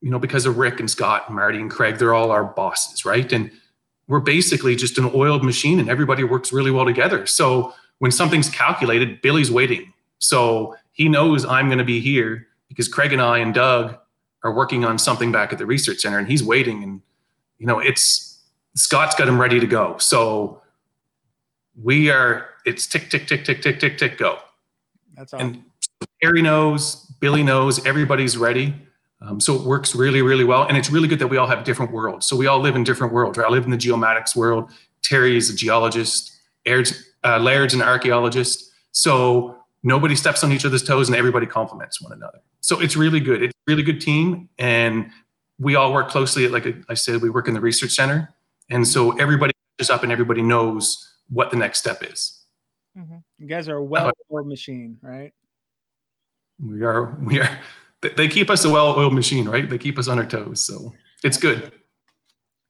you know, because of Rick and Scott and Marty and Craig, they're all our bosses, right? And we're basically just an oiled machine and everybody works really well together. So when something's calculated, Billy's waiting. So he knows I'm going to be here because Craig and I and Doug are working on something back at the research center and he's waiting, and you know, it's Scott's got him ready to go. So we are, it's tick, tick, tick, tick, tick, tick, tick, go. That's all. And Terry knows, Billy knows, everybody's ready. Um, so it works really, really well. And it's really good that we all have different worlds. So we all live in different worlds, right? I live in the geomatics world. Terry is a geologist, Laird's, uh, Laird's an archaeologist. So nobody steps on each other's toes and everybody compliments one another. So it's really good. It's a really good team. And we all work closely. Like I said, we work in the research center. And so everybody is up and everybody knows what the next step is. Mm-hmm. You guys are a well-oiled uh, machine, right? We are. We are. They keep us a well-oiled machine, right? They keep us on our toes. So it's good.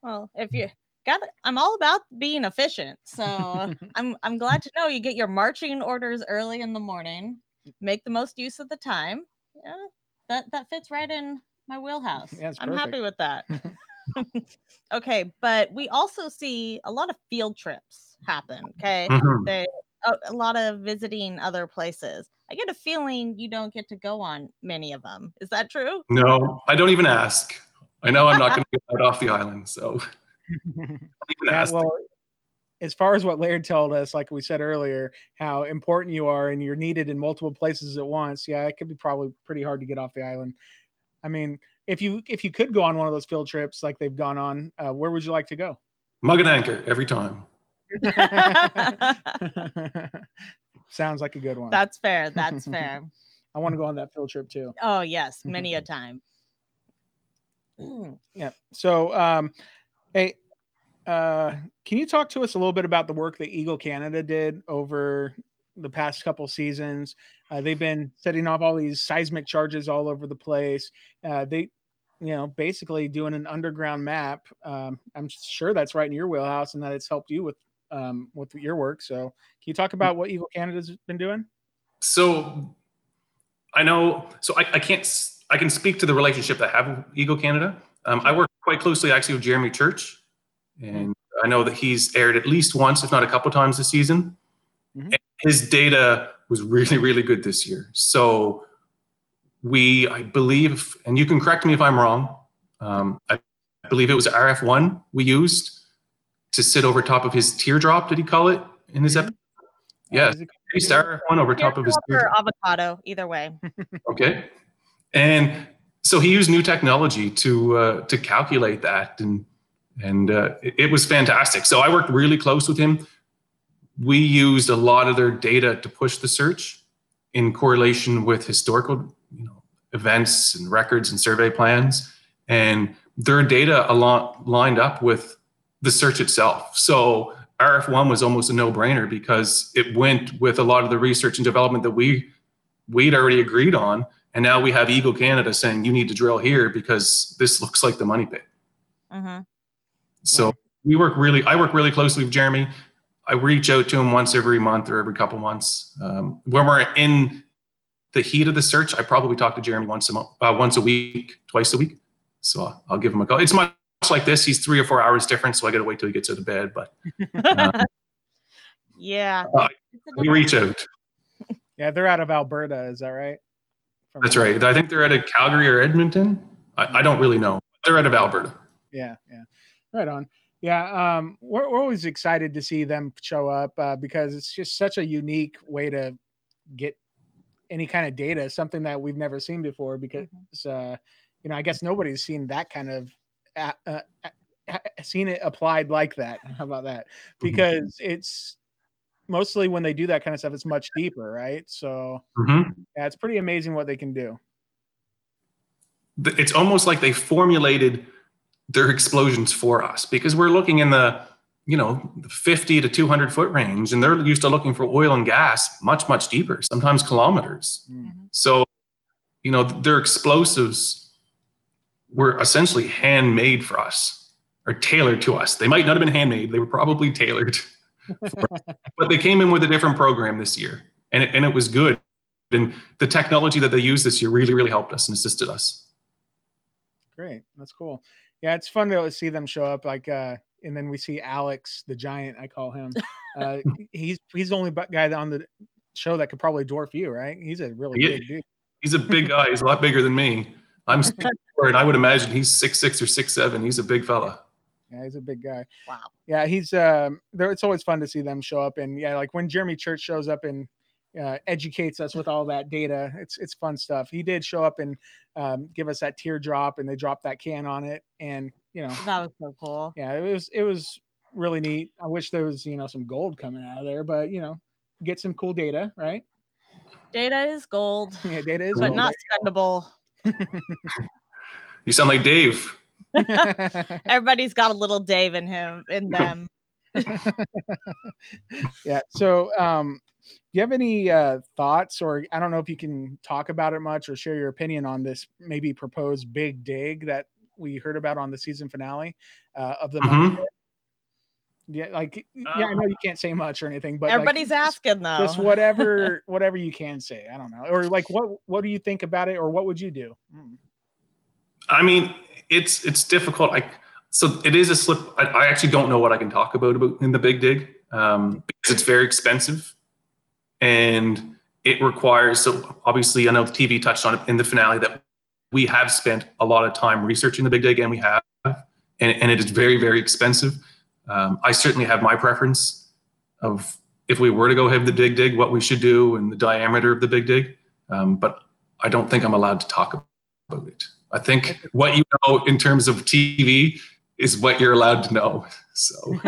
Well, if you... God, I'm all about being efficient, so I'm I'm glad to know you get your marching orders early in the morning. Make the most use of the time. Yeah, that that fits right in my wheelhouse. Yeah, I'm perfect. Happy with that. Okay, but we also see a lot of field trips happen. Okay, mm-hmm. they, a, a lot of visiting other places. I get a feeling you don't get to go on many of them. Is that true? No, I don't even ask. I know I'm not going to get out off the island, so. Yeah, well, as far as what Laird told us, like we said earlier, how important you are and you're needed in multiple places at once. Yeah, it could be probably pretty hard to get off the island. I mean, if you if you could go on one of those field trips like they've gone on, uh, where would you like to go? Mug and anchor every time. Sounds like a good one. That's fair. That's fair. I want to go on that field trip too. Oh yes, many a time. Yeah. So. Um, Hey, uh, can you talk to us a little bit about the work that Eagle Canada did over the past couple seasons? Uh, they've been setting off all these seismic charges all over the place. Uh, they, you know, basically doing an underground map. Um, I'm sure that's right in your wheelhouse and that it's helped you with um, with your work. So can you talk about what Eagle Canada's been doing? So I know, so I, I can't, I can speak to the relationship that I have with Eagle Canada. Um, I work quite closely actually with Jeremy Church, and I know that he's aired at least once, if not a couple times this season. Mm-hmm. And his data was really, really good this year. So we, I believe, and you can correct me if I'm wrong, um, I believe it was R F one we used to sit over top of his teardrop, did he call it in his episode? Yeah, we used R F one over top of his teardrop. Avocado, either way. Okay. And so he used new technology to uh, to calculate that, and and uh, it, it was fantastic. So I worked really close with him. we used a lot of their data to push the search in correlation with historical, you know, events and records and survey plans, and their data a lot lined up with the search itself. So R F one was almost a no-brainer because it went with a lot of the research and development that we we'd already agreed on, and now we have Eagle Canada saying you need to drill here because this looks like the money pit. Mm-hmm. So yeah. we work really. I work really closely with Jeremy. I reach out to him once every month or every couple months. Um, when we're in the heat of the search, I probably talk to Jeremy once a month, uh, once a week, twice a week. So I'll give him a call. It's much like this. He's three or four hours different, so I got to wait till he gets out of bed. But uh, yeah, uh, we reach out. Yeah, they're out of Alberta. Is that right? From That's right. I think they're out of Calgary or Edmonton. I, I don't really know. They're out of Alberta. Yeah. Yeah. Right on. Yeah, um, we're, we're always excited to see them show up uh, because it's just such a unique way to get any kind of data, something that we've never seen before because, uh, you know, I guess nobody's seen that kind of, uh, uh, seen it applied like that. How about that? Because mm-hmm. it's mostly when they do that kind of stuff, it's much deeper, right? So mm-hmm. yeah, it's pretty amazing what they can do. It's almost like they formulated their explosions for us because we're looking in the, you know, fifty to two hundred foot range, and they're used to looking for oil and gas much, much deeper, sometimes kilometers. Mm-hmm. So, you know, their explosives were essentially handmade for us or tailored to us. They might not have been handmade. They were probably tailored, for us. But they came in with a different program this year, and it, and it was good. And the technology that they used this year really, really helped us and assisted us. Great. That's cool. Yeah, it's fun to see them show up. Like, uh, and then we see Alex the Giant. I call him. Uh, he's he's the only guy on the show that could probably dwarf you, right? He's a really he, big dude. He's a big guy. He's a lot bigger than me. I'm six four, and I would imagine he's six six or six seven. He's a big fella. Yeah, he's a big guy. Wow. Yeah, he's. Um, it's always fun to see them show up, and yeah, like when Jeremy Church shows up and uh, educates us with all that data, it's it's fun stuff. He did show up and um, give us that teardrop, and they dropped that can on it, and you know that was so cool. Yeah, it was it was really neat. I wish there was you know some gold coming out of there, but you know, get some cool data, right? Data is gold. Yeah, data is, but gold. Not spendable. You sound like Dave. Everybody's got a little Dave in him, in them. Yeah. So. Um, Do you have any uh, thoughts, or I don't know if you can talk about it much or share your opinion on this maybe proposed big dig that we heard about on the season finale uh, of the mm-hmm. money pit? Yeah, like yeah, I know you can't say much or anything, but everybody's like, asking though. Just whatever, whatever you can say. I don't know, or like what what do you think about it, or what would you do? I mean, it's it's difficult. I so it is a slip. I, I actually don't know what I can talk about about in the big dig um, because it's very expensive. And it requires, so obviously I know the T V touched on it in the finale that we have spent a lot of time researching the big dig, and we have, and, and it is very, very expensive. Um, I certainly have my preference of if we were to go have the big dig, what we should do and the diameter of the big dig. Um, but I don't think I'm allowed to talk about it. I think what you know in terms of T V is what you're allowed to know. So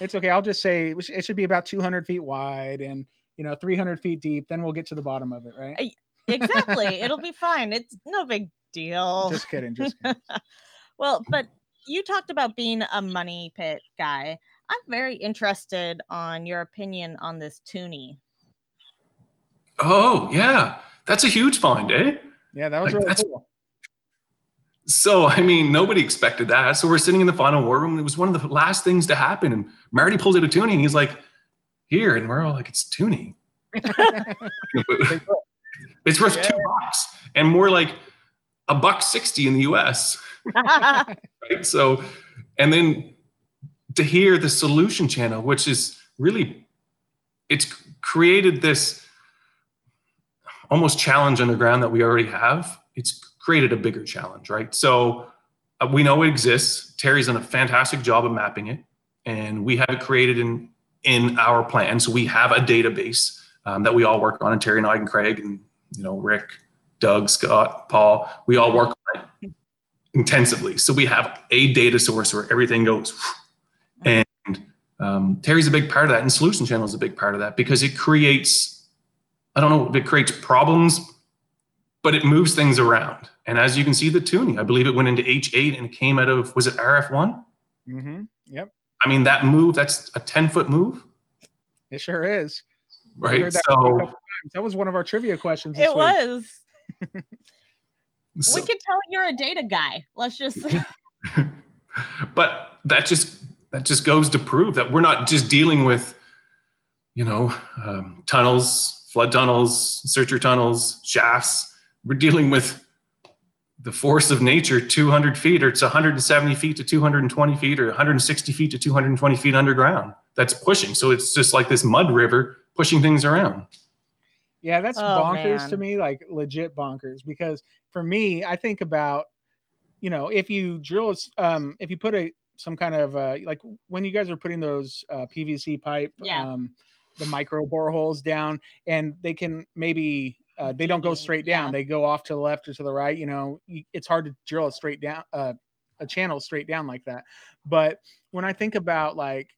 it's okay. I'll just say it should be about two hundred feet wide and, you know, three hundred feet deep. Then we'll get to the bottom of it. Right. Exactly. It'll be fine. It's no big deal. Just kidding. Just kidding. Well, but you talked about being a money pit guy. I'm very interested on your opinion on this toonie. Oh yeah. That's a huge find, eh? Yeah. That was like, really cool. So, I mean, nobody expected that. So we're sitting in the final war room, and it was one of the last things to happen. And Marty pulls out a toonie, and he's like, here. And we're all like, it's toonie. It's worth yeah. two bucks. And we're like a buck sixty in the U S Right? So, and then to hear the Solution Channel, which is really, it's created this almost challenge underground that we already have. It's created a bigger challenge, right? So uh, we know it exists. Terry's done a fantastic job of mapping it, and we have it created in in our plan. So we have a database um, that we all work on, and Terry and I and Craig and you know Rick, Doug, Scott, Paul, we all work on it intensively. So we have a data source where everything goes, and um, Terry's a big part of that, and Solution Channel is a big part of that, because it creates, I don't know, it creates problems, but it moves things around. And as you can see, the tuning, I believe it went into H eight and came out of, was it R F one? Mm-hmm. Yep. I mean, that move, that's a ten-foot move. It sure is. Right. That, so, that was one of our trivia questions. This it week. was. So, we could tell you're a data guy. Let's just. But that just that just goes to prove that we're not just dealing with, you know, um, tunnels, flood tunnels, searcher tunnels, shafts. We're dealing with the force of nature, two hundred feet, or it's one hundred seventy feet to two hundred twenty feet, or one hundred sixty feet to two hundred twenty feet underground. That's pushing. So it's just like this mud river pushing things around. Yeah, that's oh, bonkers man. to me, like legit bonkers. Because for me, I think about, you know, if you drill, um, if you put a some kind of uh, like when you guys are putting those uh, P V C pipe, yeah. um, the micro boreholes down, and they can maybe. Uh, they don't go straight down. Yeah. They go off to the left or to the right. You know, it's hard to drill a straight down, uh, a channel straight down like that. But when I think about like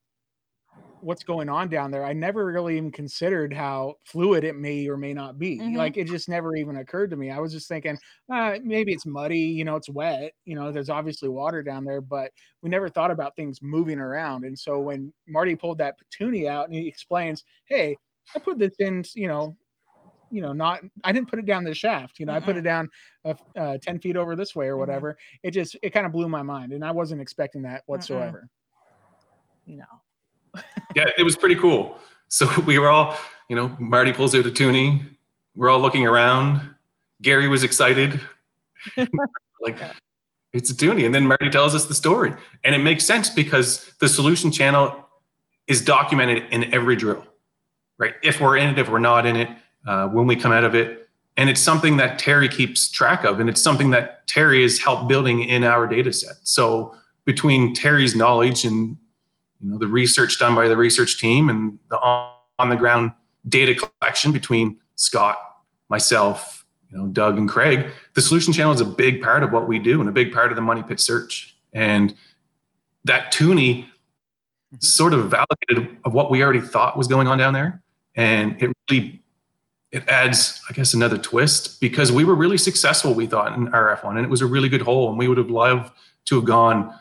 what's going on down there, I never really even considered how fluid it may or may not be. Mm-hmm. Like it just never even occurred to me. I was just thinking, uh, maybe it's muddy, you know, it's wet, you know, there's obviously water down there, but we never thought about things moving around. And so when Marty pulled that petunia out and he explains, hey, I put this in, you know, you know, not, I didn't put it down the shaft, you know, mm-hmm. I put it down uh, uh, ten feet over this way or whatever. Mm-hmm. It just, it kind of blew my mind, and I wasn't expecting that whatsoever. Mm-hmm. No. Yeah, it was pretty cool. So we were all, you know, Marty pulls out a toonie. We're all looking around. Gary was excited. Like it's a toonie. And then Marty tells us the story, and it makes sense because the Solution Channel is documented in every drill, right? If we're in it, if we're not in it, Uh, when we come out of it. And it's something that Terry keeps track of, and it's something that Terry has helped building in our data set. So between Terry's knowledge and, you know, the research done by the research team and the on the ground data collection between Scott, myself, you know, Doug and Craig, the Solution Channel is a big part of what we do and a big part of the Money Pit search. And that toonie sort of validated of what we already thought was going on down there. And it really It adds, I guess, another twist, because we were really successful, we thought, in R F one, and it was a really good hole, and we would have loved to have gone,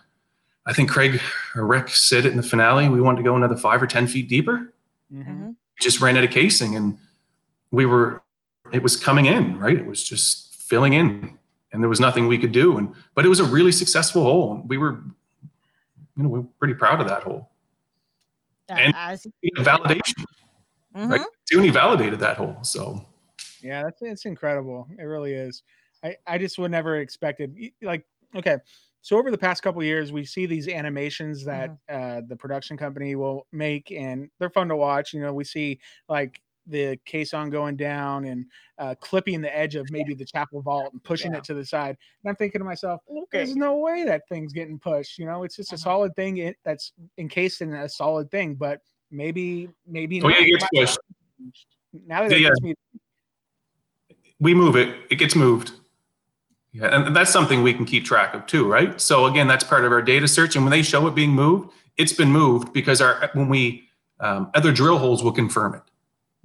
I think Craig or Rick said it in the finale, we wanted to go another five or ten feet deeper. Mm-hmm. Just ran out of casing, and we were, it was coming in, right? It was just filling in, and there was nothing we could do. And but it was a really successful hole, and we were, you know, we were pretty proud of that hole. That and was- validation. Mm-hmm. Right? Toonie validated that whole, so yeah, that's it's incredible. It really is. I, I just would never expected. Like, okay, so over the past couple of years, we see these animations that mm-hmm. uh, the production company will make, and they're fun to watch. You know, we see like the caisson going down and uh, clipping the edge of maybe the chapel vault and pushing yeah. it to the side. And I'm thinking to myself, there's no way that thing's getting pushed. You know, it's just a mm-hmm. solid thing it, that's encased in a solid thing, but. Maybe, maybe. Oh, yeah, it gets pushed. Now that yeah, it gets yeah. me- we move it, it gets moved. Yeah, and that's something we can keep track of too, right? So again, that's part of our data search. And when they show it being moved, it's been moved because our when we um, other drill holes will confirm it.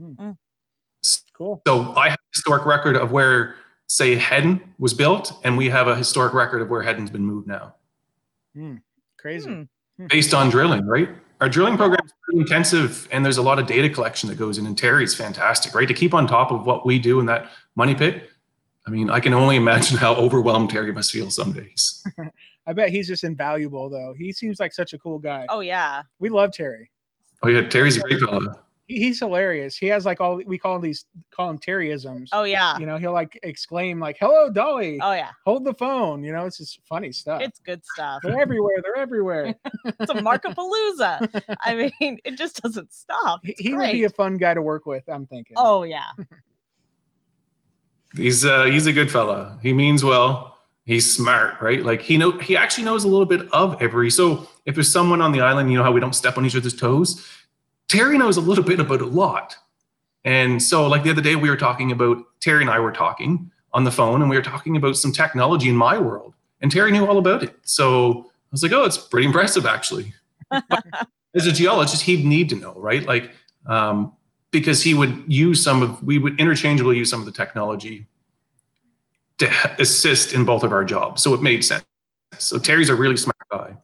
Mm-hmm. So, cool. So I have a historic record of where, say, Hedden was built, and we have a historic record of where Hedden's been moved now. Mm, crazy. Mm. Based on drilling, right? Our drilling program is pretty intensive, and there's a lot of data collection that goes in, and Terry's fantastic, right? To keep on top of what we do in that Money Pit. I mean, I can only imagine how overwhelmed Terry must feel some days. I bet he's just invaluable, though. He seems like such a cool guy. Oh, yeah. We love Terry. Oh, yeah. Terry's a great fellow. He's hilarious. He has like all, we call these, call him Terryisms. Oh, yeah. You know, he'll like exclaim like, hello, Dolly. Oh, yeah. Hold the phone. You know, it's just funny stuff. It's good stuff. They're everywhere. They're everywhere. It's a Markapalooza. I mean, it just doesn't stop. It's he great. Would be a fun guy to work with, I'm thinking. Oh, yeah. He's uh, he's a good fella. He means well. He's smart, right? Like he know he actually knows a little bit of every. So if there's someone on the island, you know how we don't step on each other's toes? Terry knows a little bit about a lot. And so like the other day we were talking about, Terry and I were talking on the phone, and we were talking about some technology in my world, and Terry knew all about it. So I was like, oh, it's pretty impressive actually. as a geologist, he'd need to know, right? Like, um, because he would use some of, we would interchangeably use some of the technology to assist in both of our jobs. So it made sense. So Terry's a really smart guy.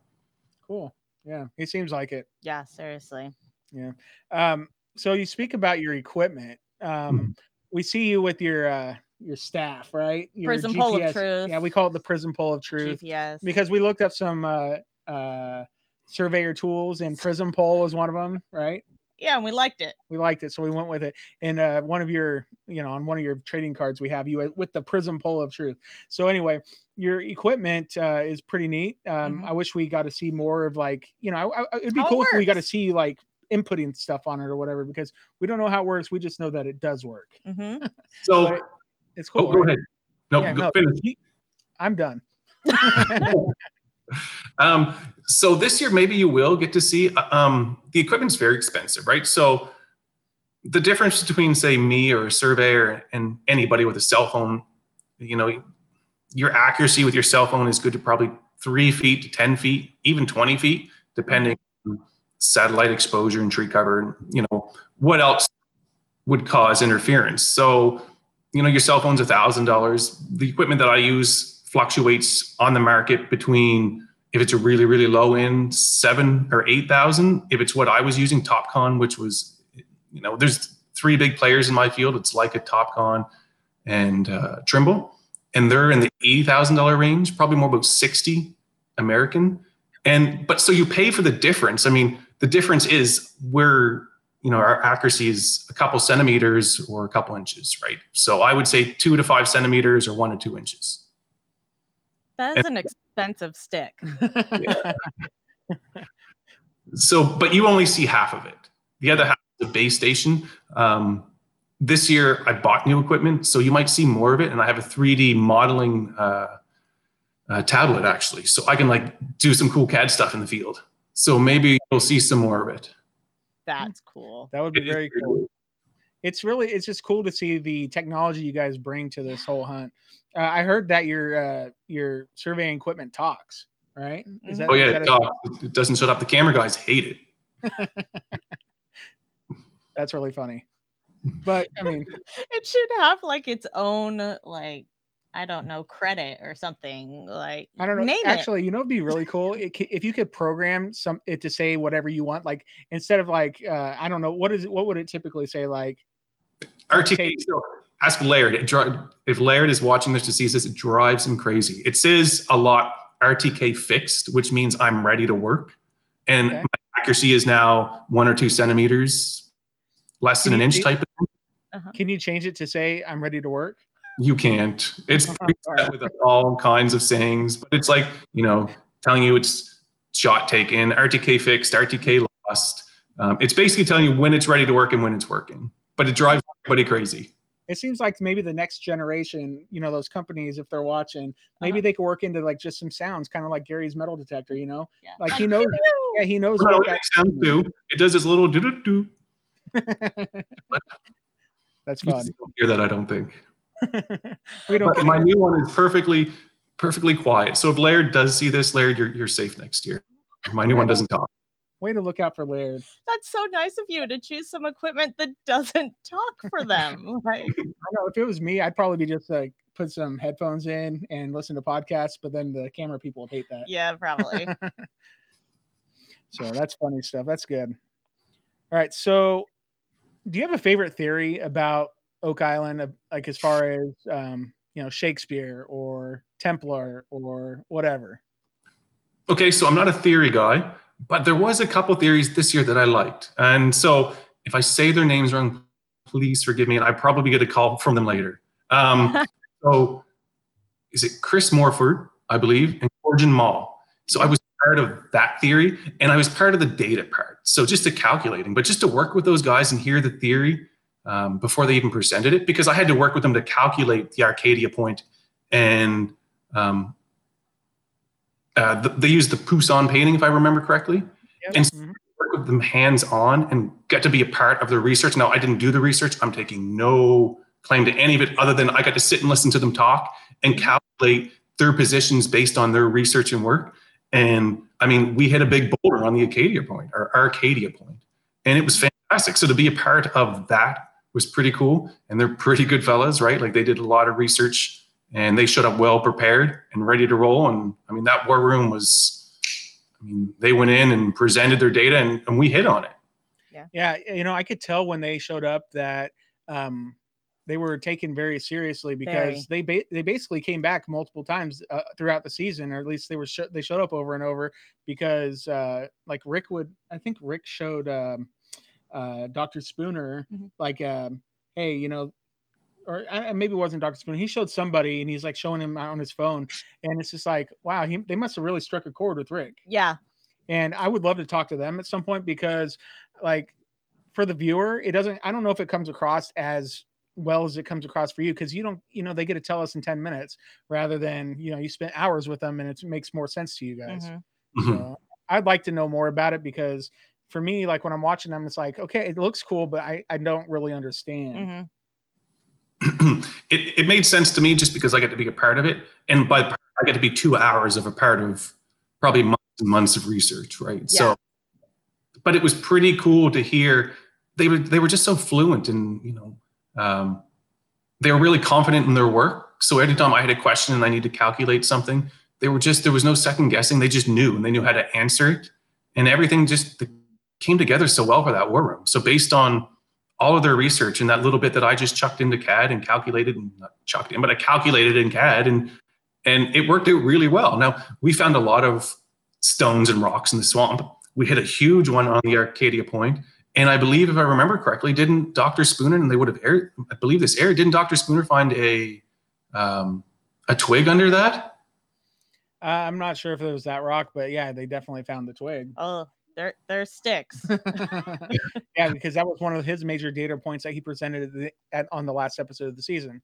Cool. Yeah. He seems like it. Yeah, seriously. Yeah. Um, so you speak about your equipment. Um, mm-hmm. We see you with your, uh, your staff, right? Your Prism G P S. Pole of Truth. Yeah, we call it the Prism Pole of Truth. G P S. Because we looked up some uh, uh, surveyor tools, and Prism Pole was one of them, right? Yeah, and we liked it. We liked it, so we went with it. And uh, one of your, you know, on one of your trading cards, we have you with the Prism Pole of Truth. So anyway, your equipment uh, is pretty neat. Um, mm-hmm. I wish we got to see more of, like, you know, I, I, it'd be how cool it if we got to see, like, inputting stuff on it or whatever, because we don't know how it works. We just know that it does work. Mm-hmm. So... but, it's cool. Oh, go ahead. No, yeah, go no finish. I'm done. um, so this year, maybe you will get to see, um, the equipment's very expensive, right? So the difference between, say, me or a surveyor and anybody with a cell phone, you know, your accuracy with your cell phone is good to probably three feet to ten feet, even twenty feet, depending on satellite exposure and tree cover, and, you know, what else would cause interference. So, you know, your cell phone's a thousand dollars. The equipment that I use fluctuates on the market between, if it's a really, really low end, seven or eight thousand. If it's what I was using, TopCon, which was, you know, there's three big players in my field. It's like a TopCon and uh, Trimble, and they're in the eighty thousand dollar range, probably more about sixty American. And but so you pay for the difference. I mean, the difference is where, you know, our accuracy is a couple centimeters or a couple inches, right? So I would say two to five centimeters or one to two inches. That is and, an expensive stick. Yeah. So, but you only see half of it. The other half is the base station. Um, this year I bought new equipment, so you might see more of it. And I have a three D modeling uh, uh, tablet, actually. So I can, like, do some cool C A D stuff in the field. So maybe you'll see some more of it. That's cool. That would be very cool. It's really, it's just cool to see the technology you guys bring to this whole hunt. Uh, I heard that your uh, your surveying equipment talks, right? Is that, oh yeah, that it talks. It doesn't shut up. The camera guys hate it. That's really funny. But I mean, it should have, like, its own, like, I don't know, credit or something, like, I don't know. Name Actually, it. You know, it'd be really cool it, if you could program some it to say whatever you want. Like, instead of, like, uh, I don't know, what is it? What would it typically say? Like, R T K. Ask Laird. It dri- if Laird is watching this to see this, it drives him crazy. It says a lot R T K fixed, which means I'm ready to work, and okay. My accuracy is now one or two centimeters less than an inch. Change? Type. Of thing. Uh-huh. Can you change it to say I'm ready to work? You can't. It's with all kinds of sayings, but it's like, you know, telling you it's shot taken, R T K fixed, R T K lost. Um, it's basically telling you when it's ready to work and when it's working, but it drives everybody crazy. It seems like maybe the next generation, you know, those companies, if they're watching, maybe uh-huh. they could work into, like, just some sounds, kind of like Gary's metal detector, you know, yeah. like he knows. Yeah, he knows. Well, what that sound do. It does this little doo doo doo. That's fun. You don't hear that, I don't think. We don't but my new one is perfectly, perfectly quiet. So if Laird does see this, Laird, you're you're safe next year. My new one doesn't talk. Way to look out for Laird. That's so nice of you to choose some equipment that doesn't talk for them. Like, I know if it was me, I'd probably be just like put some headphones in and listen to podcasts. But then the camera people would hate that. Yeah, probably. So that's funny stuff. That's good. All right. So, do you have a favorite theory about Oak Island, like as far as, um, you know, Shakespeare or Templar or whatever? Okay, so I'm not a theory guy, but there was a couple theories this year that I liked. And so if I say their names wrong, please forgive me. And I probably get a call from them later. Um, so is it Chris Morford, I believe, and Corgan Mall. So I was part of that theory, and I was part of the data part. So just the calculating, but just to work with those guys and hear the theory Um, before they even presented it, because I had to work with them to calculate the Arcadia Point, and um, uh, th- they used the Poussin painting, if I remember correctly, yep. and so mm-hmm. work with them hands-on and got to be a part of the research. Now, I didn't do the research. I'm taking no claim to any of it other than I got to sit and listen to them talk and calculate their positions based on their research and work. And I mean, we hit a big boulder on the Arcadia Point, or Arcadia Point, and it was fantastic. So to be a part of that was pretty cool. And they're pretty good fellas, right? Like, they did a lot of research and they showed up well prepared and ready to roll. And I mean, that war room was, I mean, they went in and presented their data, and, and we hit on it. Yeah. Yeah. You know, I could tell when they showed up that, um, they were taken very seriously, because very. they ba- they basically came back multiple times uh, throughout the season, or at least they were sh- they showed up over and over, because uh, like Rick would, I think Rick showed um, uh, Doctor Spooner, mm-hmm. like, um, hey, you know, or uh, maybe it wasn't Doctor Spooner. He showed somebody, and he's like showing him on his phone, and it's just like, wow, he, they must have really struck a chord with Rick. Yeah. And I would love to talk to them at some point, because like, for the viewer, it doesn't, I don't know if it comes across as well as it comes across for you, because you don't, you know, they get to tell us in ten minutes rather than, you know, you spent hours with them, and it makes more sense to you guys. Mm-hmm. Mm-hmm. So I'd like to know more about it, because for me, like, when I'm watching them, it's like, okay, it looks cool, but I, I don't really understand. Mm-hmm. it, it made sense to me just because I get to be a part of it. And by part, I get to be two hours of a part of probably months and months of research. Right. Yeah. So, but it was pretty cool to hear. They were, they were just so fluent, and, you know, Um, they were really confident in their work. So every time I had a question and I need to calculate something, they were just, there was no second guessing. They just knew, and they knew how to answer it. And everything just came together so well for that war room. So based on all of their research and that little bit that I just chucked into C A D and calculated, and not chucked in, but I calculated in C A D, and, and it worked out really well. Now, we found a lot of stones and rocks in the swamp. We hit a huge one on the Arcadia Point. And I believe, if I remember correctly, didn't Doctor Spooner, and they would have aired, I believe this aired, didn't Doctor Spooner find a um, a twig under that? Uh, I'm not sure if it was that rock, but yeah, they definitely found the twig. Oh, they're, they're sticks. Yeah, because that was one of his major data points that he presented at, on the last episode of the season.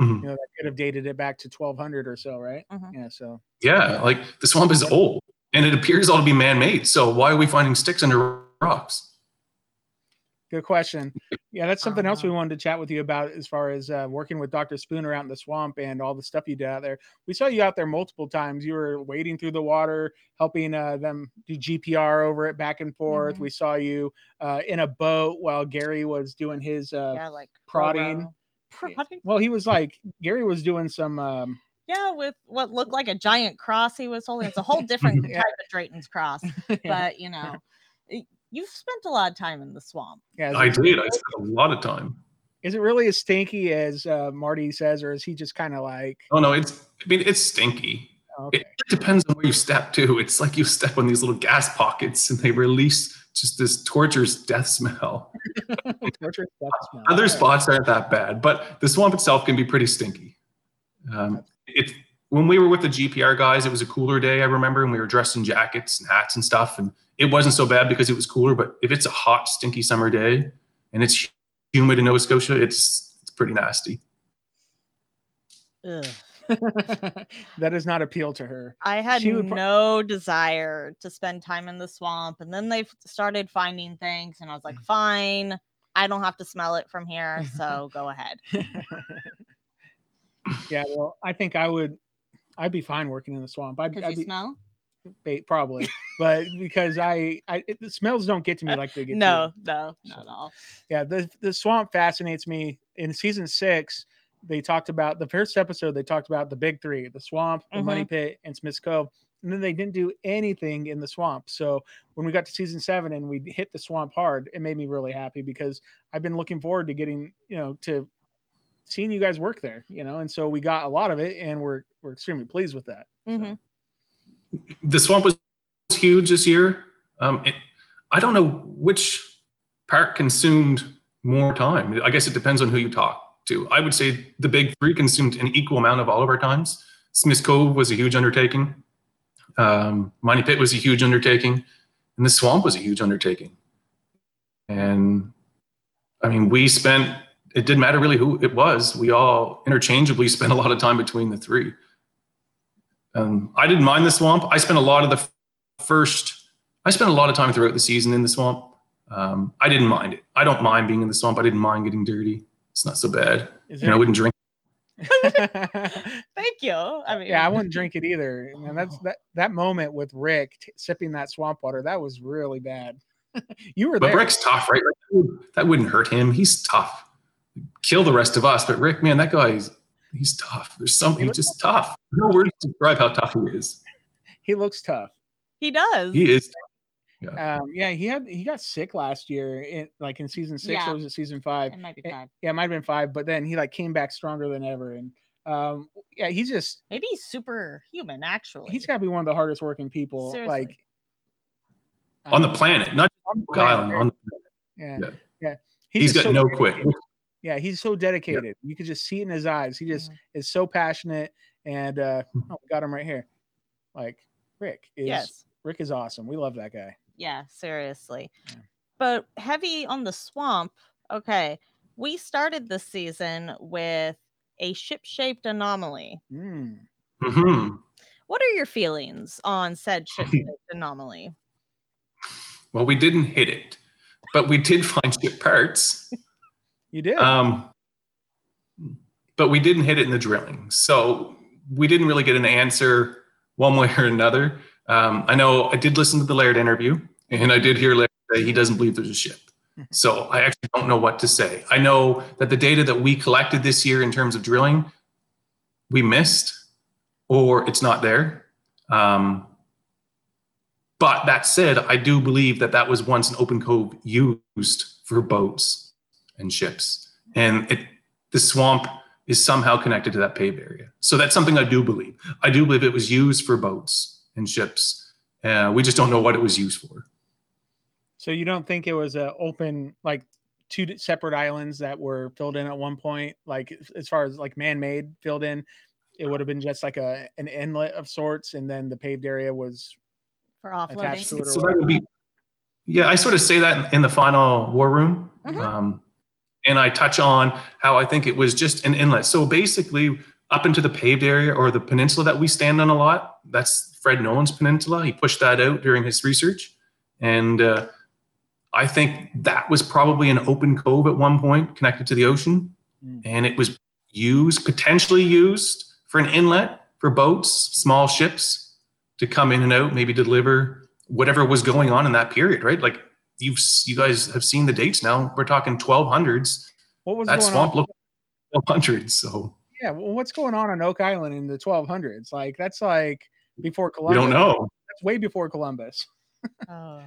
Mm-hmm. You know, that could have dated it back to twelve hundred or so, right? Mm-hmm. Yeah, so. Yeah, like, the swamp is old, and it appears all to be man-made. So why are we finding sticks under rocks? Good question. Yeah, that's something else we wanted to chat with you about, as far as uh, working with Doctor Spooner out in the swamp and all the stuff you did out there. We saw you out there multiple times. You were wading through the water, helping uh, them do G P R over it back and forth. Mm-hmm. We saw you uh, in a boat while Gary was doing his uh, yeah, like prodding. prodding. Well, he was like, Gary was doing some... Um, Yeah, with what looked like a giant cross he was holding. It's a whole different yeah. type of Drayton's cross. But, you know... It, You've spent a lot of time in the swamp. Yeah, I did. Really, I spent a lot of time. Is it really as stinky as uh, Marty says, or is he just kind of like... Oh, no, it's, I mean, it's stinky. Okay. It, it depends on where you step, too. It's like you step on these little gas pockets and they release just this torturous death smell. torturous death smell. Other right. spots aren't that bad, but the swamp itself can be pretty stinky. Um, it, when we were with the G P R guys, it was a cooler day, I remember, and we were dressed in jackets and hats and stuff, and it wasn't so bad because it was cooler. But if it's a hot, stinky summer day and it's humid in Nova Scotia, it's it's pretty nasty. Ugh. That does not appeal to her. I had she no would... desire to spend time in the swamp. And then they started finding things, and I was like, fine, I don't have to smell it from here. So go ahead. Yeah, well, I think I would, I'd be fine working in the swamp. I'd, Could I'd you be... smell? Bait, probably, but because I, I it, the smells don't get to me like they get no, to no, no, not at all. Yeah, the the swamp fascinates me. In season six, they talked about the first episode. They talked about the big three: the swamp, the mm-hmm. Money Pit, and Smith's Cove. And then they didn't do anything in the swamp. So when we got to season seven and we hit the swamp hard, it made me really happy, because I've been looking forward to getting, you know, to seeing you guys work there. You know, and so we got a lot of it, and we're we're extremely pleased with that. Mm-hmm. So. The swamp was huge this year. Um, it, I don't know which part consumed more time. I guess it depends on who you talk to. I would say the big three consumed an equal amount of all of our times. Smith's Cove was a huge undertaking. Um, Money Pit was a huge undertaking. And the swamp was a huge undertaking. And, I mean, we spent, it didn't matter really who it was. We all interchangeably spent a lot of time between the three. Um, I didn't mind the swamp. I spent a lot of the f- first, I spent a lot of time throughout the season in the swamp. Um, I didn't mind it. I don't mind being in the swamp. I didn't mind getting dirty. It's not so bad. And I wouldn't drink. They you. I mean, yeah, I wouldn't drink it either. And that's that that moment with Rick t- sipping that swamp water. That was really bad. You were there. But Rick's tough, right? That wouldn't hurt him. He's tough. Kill the rest of us, but Rick, man, that guy's he's tough. There's something he's just tough. No words to describe how tough he is. He looks tough. He does. He is. Yeah. Um, yeah, he had he got sick last year, in, like in season six, yeah. Or was it season five? It might be five. It, yeah, it might have been five, but then he like came back stronger than ever. And um, yeah, he's just maybe he's superhuman. Actually, he's got to be one of the hardest working people, seriously. Like um, on the planet, not on the planet. On the planet. Yeah, yeah, yeah. He's, he's got so no quit. Yeah, he's so dedicated. Yep. You could just see it in his eyes. He just mm-hmm. is so passionate. And uh, oh, we got him right here. Like Rick is yes. Rick is awesome. We love that guy. Yeah, seriously. Yeah. But heavy on the swamp. Okay, we started this season with a ship-shaped anomaly. Mm. Mm-hmm. What are your feelings on said ship-shaped anomaly? Well, we didn't hit it, but we did find ship parts. You did. Um, but we didn't hit it in the drilling. So we didn't really get an answer one way or another. Um, I know I did listen to the Laird interview, and I did hear Laird say he doesn't believe there's a ship. So I actually don't know what to say. I know that the data that we collected this year in terms of drilling, we missed, or it's not there. Um, but that said, I do believe that that was once an open cove used for boats and ships, and it, the swamp is somehow connected to that pave area. So that's something I do believe. I do believe it was used for boats and ships. Uh, we just don't know what it was used for. So you don't think it was a open, like two separate islands that were filled in at one point, like as far as like man-made filled in, it would have been just like a an inlet of sorts, and then the paved area was for offloading. So that would be, yeah, I sort of say that in the final war room. Mm-hmm. Um, And I touch on how I think it was just an inlet. So basically up into the paved area or the peninsula that we stand on a lot, that's Fred Nolan's peninsula. He pushed that out during his research. And uh, I think that was probably an open cove at one point connected to the ocean. Mm. And it was used, potentially used for an inlet for boats, small ships to come in and out, maybe deliver whatever was going on in that period, right? Like, You've you guys have seen the dates now. We're talking twelve hundreds. What was that swamp looked twelve hundreds? So yeah, well, what's going on on Oak Island in the twelve hundreds? Like that's like before Columbus. We don't know. That's way before Columbus. uh.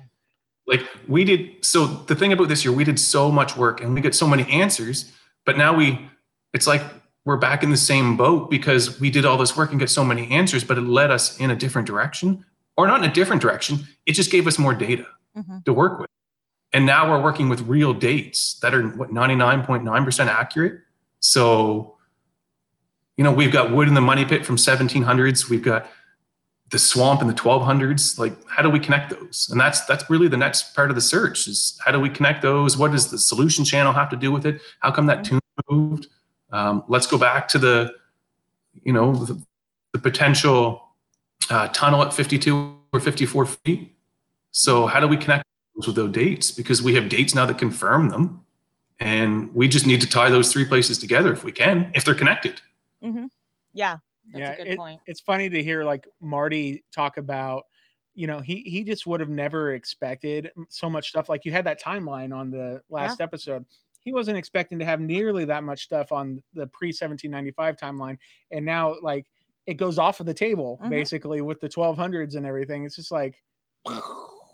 Like we did. So the thing about this year, we did so much work and we get so many answers, but now we it's like we're back in the same boat because we did all this work and get so many answers, but it led us in a different direction, or not in a different direction. It just gave us more data mm-hmm. to work with. And now we're working with real dates that are what ninety-nine point nine percent accurate. So, you know, we've got wood in the money pit from seventeen hundreds. We've got the swamp in the twelve hundreds. Like, how do we connect those? And that's that's really the next part of the search is how do we connect those? What does the Solution Channel have to do with it? How come that tune moved? Um, let's go back to the, you know, the, the potential uh, tunnel at fifty-two or fifty-four feet. So how do we connect with those dates, because we have dates now that confirm them, and we just need to tie those three places together if we can, if they're connected. Mm-hmm. Yeah, that's yeah, a good it, point. It's funny to hear like Marty talk about, you know, he he just would have never expected so much stuff. Like you had that timeline on the last yeah. episode. He wasn't expecting to have nearly that much stuff on the pre-seventeen ninety-five timeline, and now like it goes off of the table mm-hmm. basically with the twelve hundreds and everything. It's just like.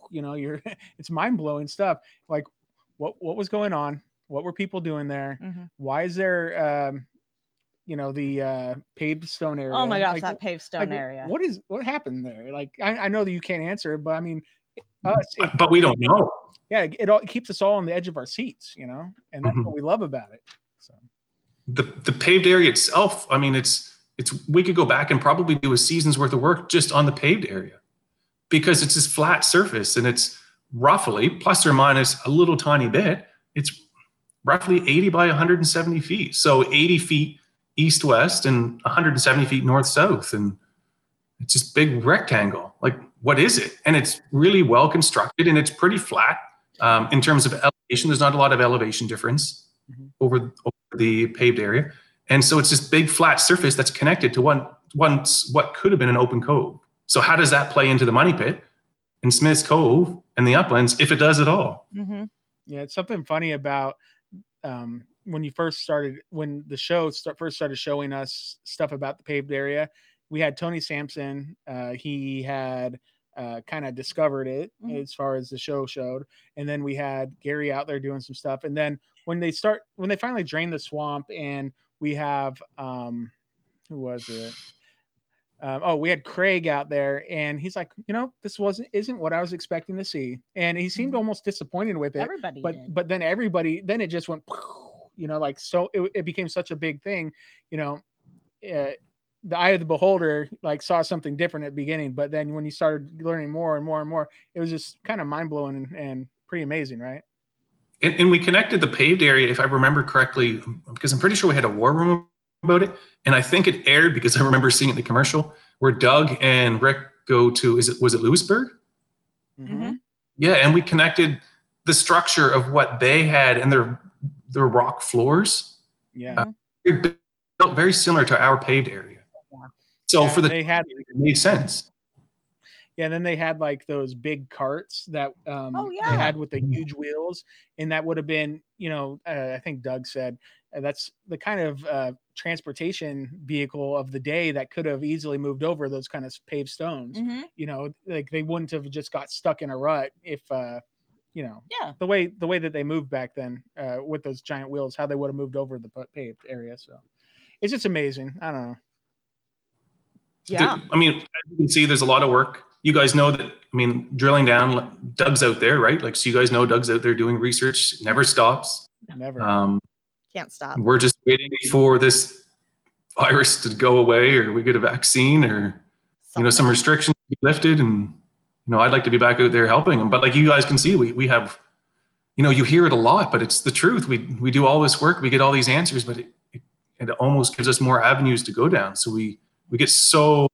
You know, you're it's mind-blowing stuff. Like what what was going on? What were people doing there? Mm-hmm. Why is there um you know the uh paved stone area? Oh my gosh, like, that paved stone like, area. What is what happened there? Like I, I know that you can't answer it, but I mean us it, but we don't know. Yeah, it, it all it keeps us all on the edge of our seats, you know, and that's mm-hmm. what we love about it. So the the paved area itself, I mean it's it's we could go back and probably do a season's worth of work just on the paved area. Because it's this flat surface and it's roughly, plus or minus a little tiny bit, it's roughly eighty by one hundred seventy feet. So eighty feet east-west and one hundred seventy feet north-south. And it's this big rectangle. Like, what is it? And it's really well constructed and it's pretty flat um, in terms of elevation. There's not a lot of elevation difference mm-hmm. over, over the paved area. And so it's this big flat surface that's connected to one once what could have been an open cove. So how does that play into the Money Pit and Smith's Cove and the uplands, if it does at all? Mm-hmm. Yeah, it's something funny about um, when you first started, when the show start, first started showing us stuff about the paved area, we had Tony Sampson. Uh, he had uh, kind of discovered it mm-hmm. as far as the show showed. And then we had Gary out there doing some stuff. And then when they start, when they finally drain the swamp and we have, um, who was it? Um, oh, we had Craig out there, and he's like, you know, this wasn't isn't what I was expecting to see, and he seemed almost disappointed with it. Everybody, but did. but then everybody, then it just went, you know, like so. It, it became such a big thing, you know. Uh, the eye of the beholder like saw something different at the beginning, but then when you started learning more and more and more, it was just kind of mind blowing and, and pretty amazing, right? And, and we connected the paved area, if I remember correctly, because I'm pretty sure we had a war room about it, and I think it aired because I remember seeing it in the commercial where Doug and Rick go to is it was it Lewisburg? Mm-hmm. Yeah, and we connected the structure of what they had and their their rock floors. Yeah, uh, it built very similar to our paved area. Yeah. So yeah, for the they had it made sense. Yeah, and then they had like those big carts that um, oh, yeah. they had with the huge wheels, and that would have been, you know, uh, I think Doug said uh, that's the kind of uh, transportation vehicle of the day that could have easily moved over those kind of paved stones. Mm-hmm. You know, like they wouldn't have just got stuck in a rut if, uh, you know, yeah. the way the way that they moved back then uh, with those giant wheels, how they would have moved over the paved area. So it's just amazing. I don't know. Yeah, I mean, as you can see, there's a lot of work. You guys know that, I mean, drilling down, Doug's out there, right? Like, so you guys know Doug's out there doing research, never stops. Never. Um, Can't stop. We're just waiting for this virus to go away, or we get a vaccine, or, Something. you know, some restrictions to be lifted. And, you know, I'd like to be back out there helping them. But like you guys can see, we, we have, you know, you hear it a lot, but it's the truth. We we do all this work, we get all these answers, but it, it, it almost gives us more avenues to go down. So we, we get so...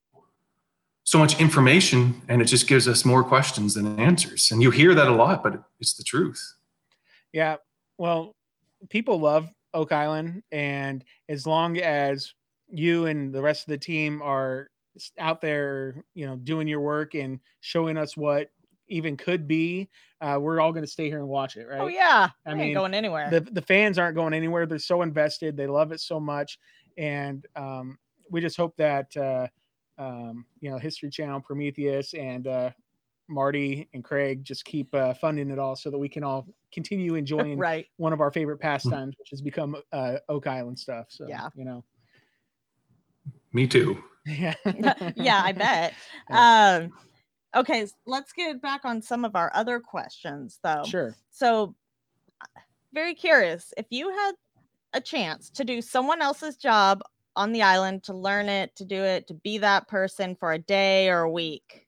so much information, and it just gives us more questions than answers. And you hear that a lot, but it's the truth. Yeah. Well, people love Oak Island, and as long as you and the rest of the team are out there, you know, doing your work and showing us what even could be, uh, we're all going to stay here and watch it. Right. Oh yeah. I, I mean, ain't going anywhere. The, the fans aren't going anywhere. They're so invested. They love it so much. And, um, we just hope that, uh, um you know, History Channel, Prometheus, and uh Marty and Craig just keep uh funding it all so that we can all continue enjoying right. one of our favorite pastimes, which has become uh Oak Island stuff. So yeah, you know, me too. Yeah. Yeah, I bet. Um okay, let's get back on some of our other questions though. Sure. So very curious, if you had a chance to do someone else's job on the island, to learn it, to do it, to be that person for a day or a week,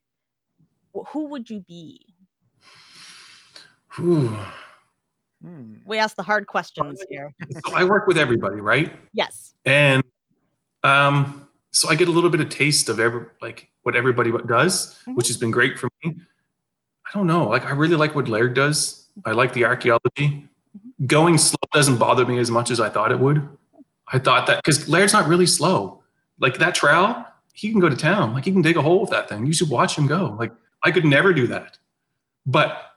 who would you be? Ooh. We ask the hard questions here. So I work with everybody, right? Yes. And um, so I get a little bit of taste of every, like what everybody does, mm-hmm. which has been great for me. I don't know. Like, I really like what Laird does. I like the archaeology. Mm-hmm. Going slow doesn't bother me as much as I thought it would. I thought that, because Laird's not really slow. Like that trowel, he can go to town. Like he can dig a hole with that thing. You should watch him go. Like I could never do that, but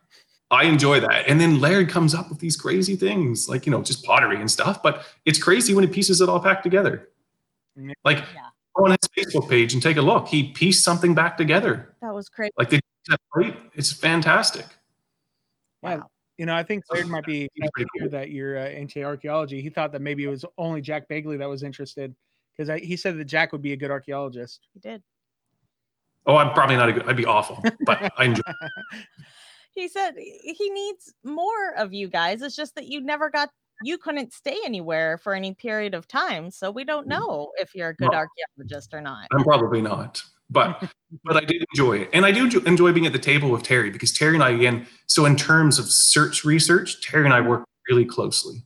I enjoy that. And then Laird comes up with these crazy things, like, you know, just pottery and stuff. But it's crazy when he pieces it all back together. Like yeah. go on his Facebook page and take a look. He pieced something back together. That was crazy. Like they that great. It's fantastic. Wow. You know, I think Laird might be cool. that you're uh, into archaeology. He thought that maybe it was only Jack Begley that was interested, because he said that Jack would be a good archaeologist. He did. Oh, I'm probably not a good. I'd be awful, but I enjoy it. He said he needs more of you guys. It's just that you never got, you couldn't stay anywhere for any period of time, so we don't know if you're a good no. archaeologist or not. I'm probably not. But but I did enjoy it. And I do enjoy being at the table with Terry, because Terry and I, again, so in terms of search research, Terry and I work really closely.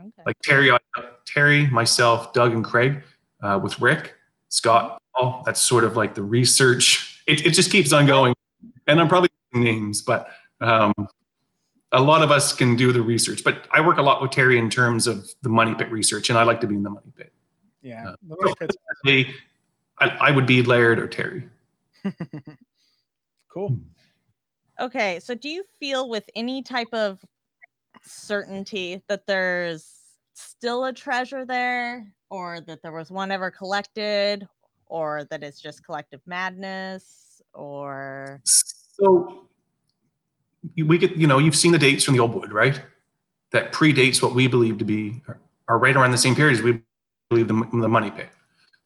Okay. Like Terry, I, Terry, myself, Doug, and Craig uh, with Rick, Scott, Paul. That's sort of like the research. It, it just keeps on going. And I'm probably getting names, but um, a lot of us can do the research. But I work a lot with Terry in terms of the Money Pit research, and I like to be in the Money Pit. Yeah. Uh, I, I would be Laird or Terry. Cool. Okay, so do you feel with any type of certainty that there's still a treasure there, or that there was one ever collected, or that it's just collective madness, or... So we get, you know, you've seen the dates from the old wood, right? That predates what we believe to be, are right around the same period as we believe the, the money pit.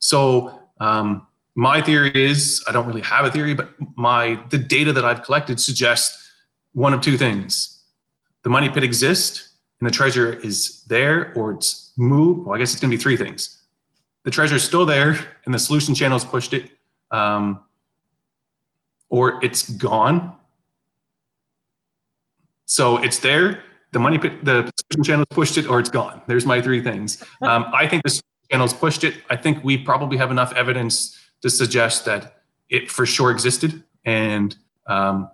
So um, my theory is, I don't really have a theory, but my the data that I've collected suggests one of two things. The money pit exists and the treasure is there, or it's moved. Well, I guess it's going to be three things. The treasure is still there and the Solution Channel has pushed it, um, or it's gone. So it's there, the money pit, the Solution Channel has pushed it, or it's gone. There's my three things. Um, I think the Solution Channel's pushed it. I think we probably have enough evidence to suggest that it for sure existed. And um,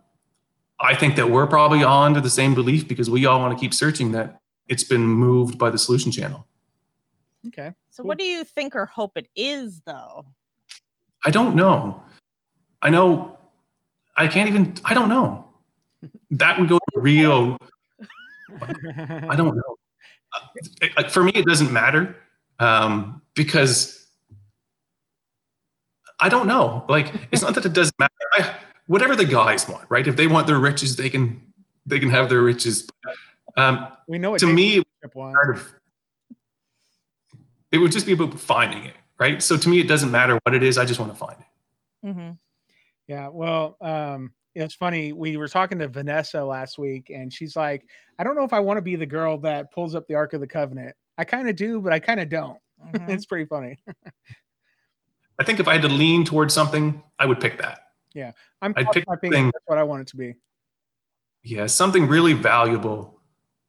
I think that we're probably on to the same belief because we all want to keep searching that it's been moved by the Solution Channel. Okay. So cool. What do you think or hope it is, though? I don't know. I know. I can't even. I don't know. That would go to Rio. I don't know. For me, it doesn't matter um, because I don't know. Like, it's not that it doesn't matter. I, whatever the guys want, right? If they want their riches, they can. They can have their riches. Um, we know it. To me, part of. It would just be about finding it, right? So to me, it doesn't matter what it is. I just want to find it. Mm-hmm. Yeah, well, um, it's funny. We were talking to Vanessa last week, and she's like, I don't know if I want to be the girl that pulls up the Ark of the Covenant. I kind of do, but I kind of don't. Mm-hmm. It's pretty funny. I think if I had to lean towards something, I would pick that. Yeah, I'm I'd pick my thing. That's what I want it to be. Yeah, something really valuable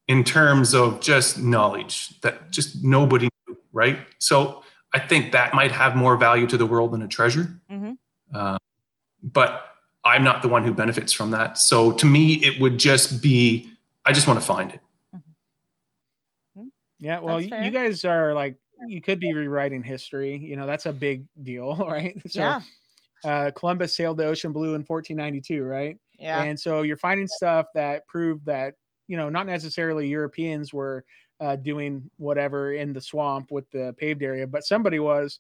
in terms of just knowledge that just nobody right? So I think that might have more value to the world than a treasure. Mm-hmm. Uh, but I'm not the one who benefits from that. So to me, it would just be, I just want to find it. Mm-hmm. Yeah, well, you, you guys are like, you could be rewriting history. You know, that's a big deal, right? So, yeah. Uh, Columbus sailed the ocean blue in fourteen ninety-two, right? Yeah. And so you're finding stuff that proved that, you know, not necessarily Europeans were Uh, doing whatever in the swamp with the paved area, but somebody was.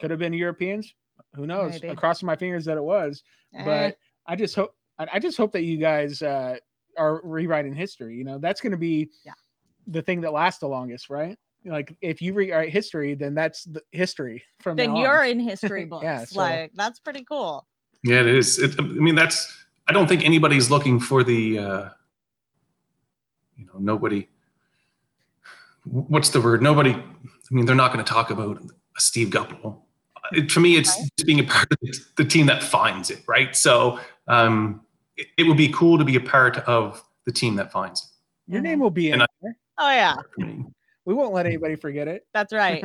Could have been Europeans, who knows? Maybe. I'm crossing my fingers that it was, eh. But I just hope I just hope that you guys uh, are rewriting history. You know, that's going to be yeah. the thing that lasts the longest, right? Like if you rewrite history, then that's the history from then you're on. In history books. Yeah, so. Like that's pretty cool. Yeah, it is. It, I mean, that's. I don't think anybody's looking for the. Uh, you know, nobody. What's the word? Nobody, I mean, they're not going to talk about Steve Guptill. It, to me, it's just being a part of the team that finds it, right? So um, it, it would be cool to be a part of the team that finds it. Your name will be in and there. I, oh, yeah. We won't let anybody forget it. That's right.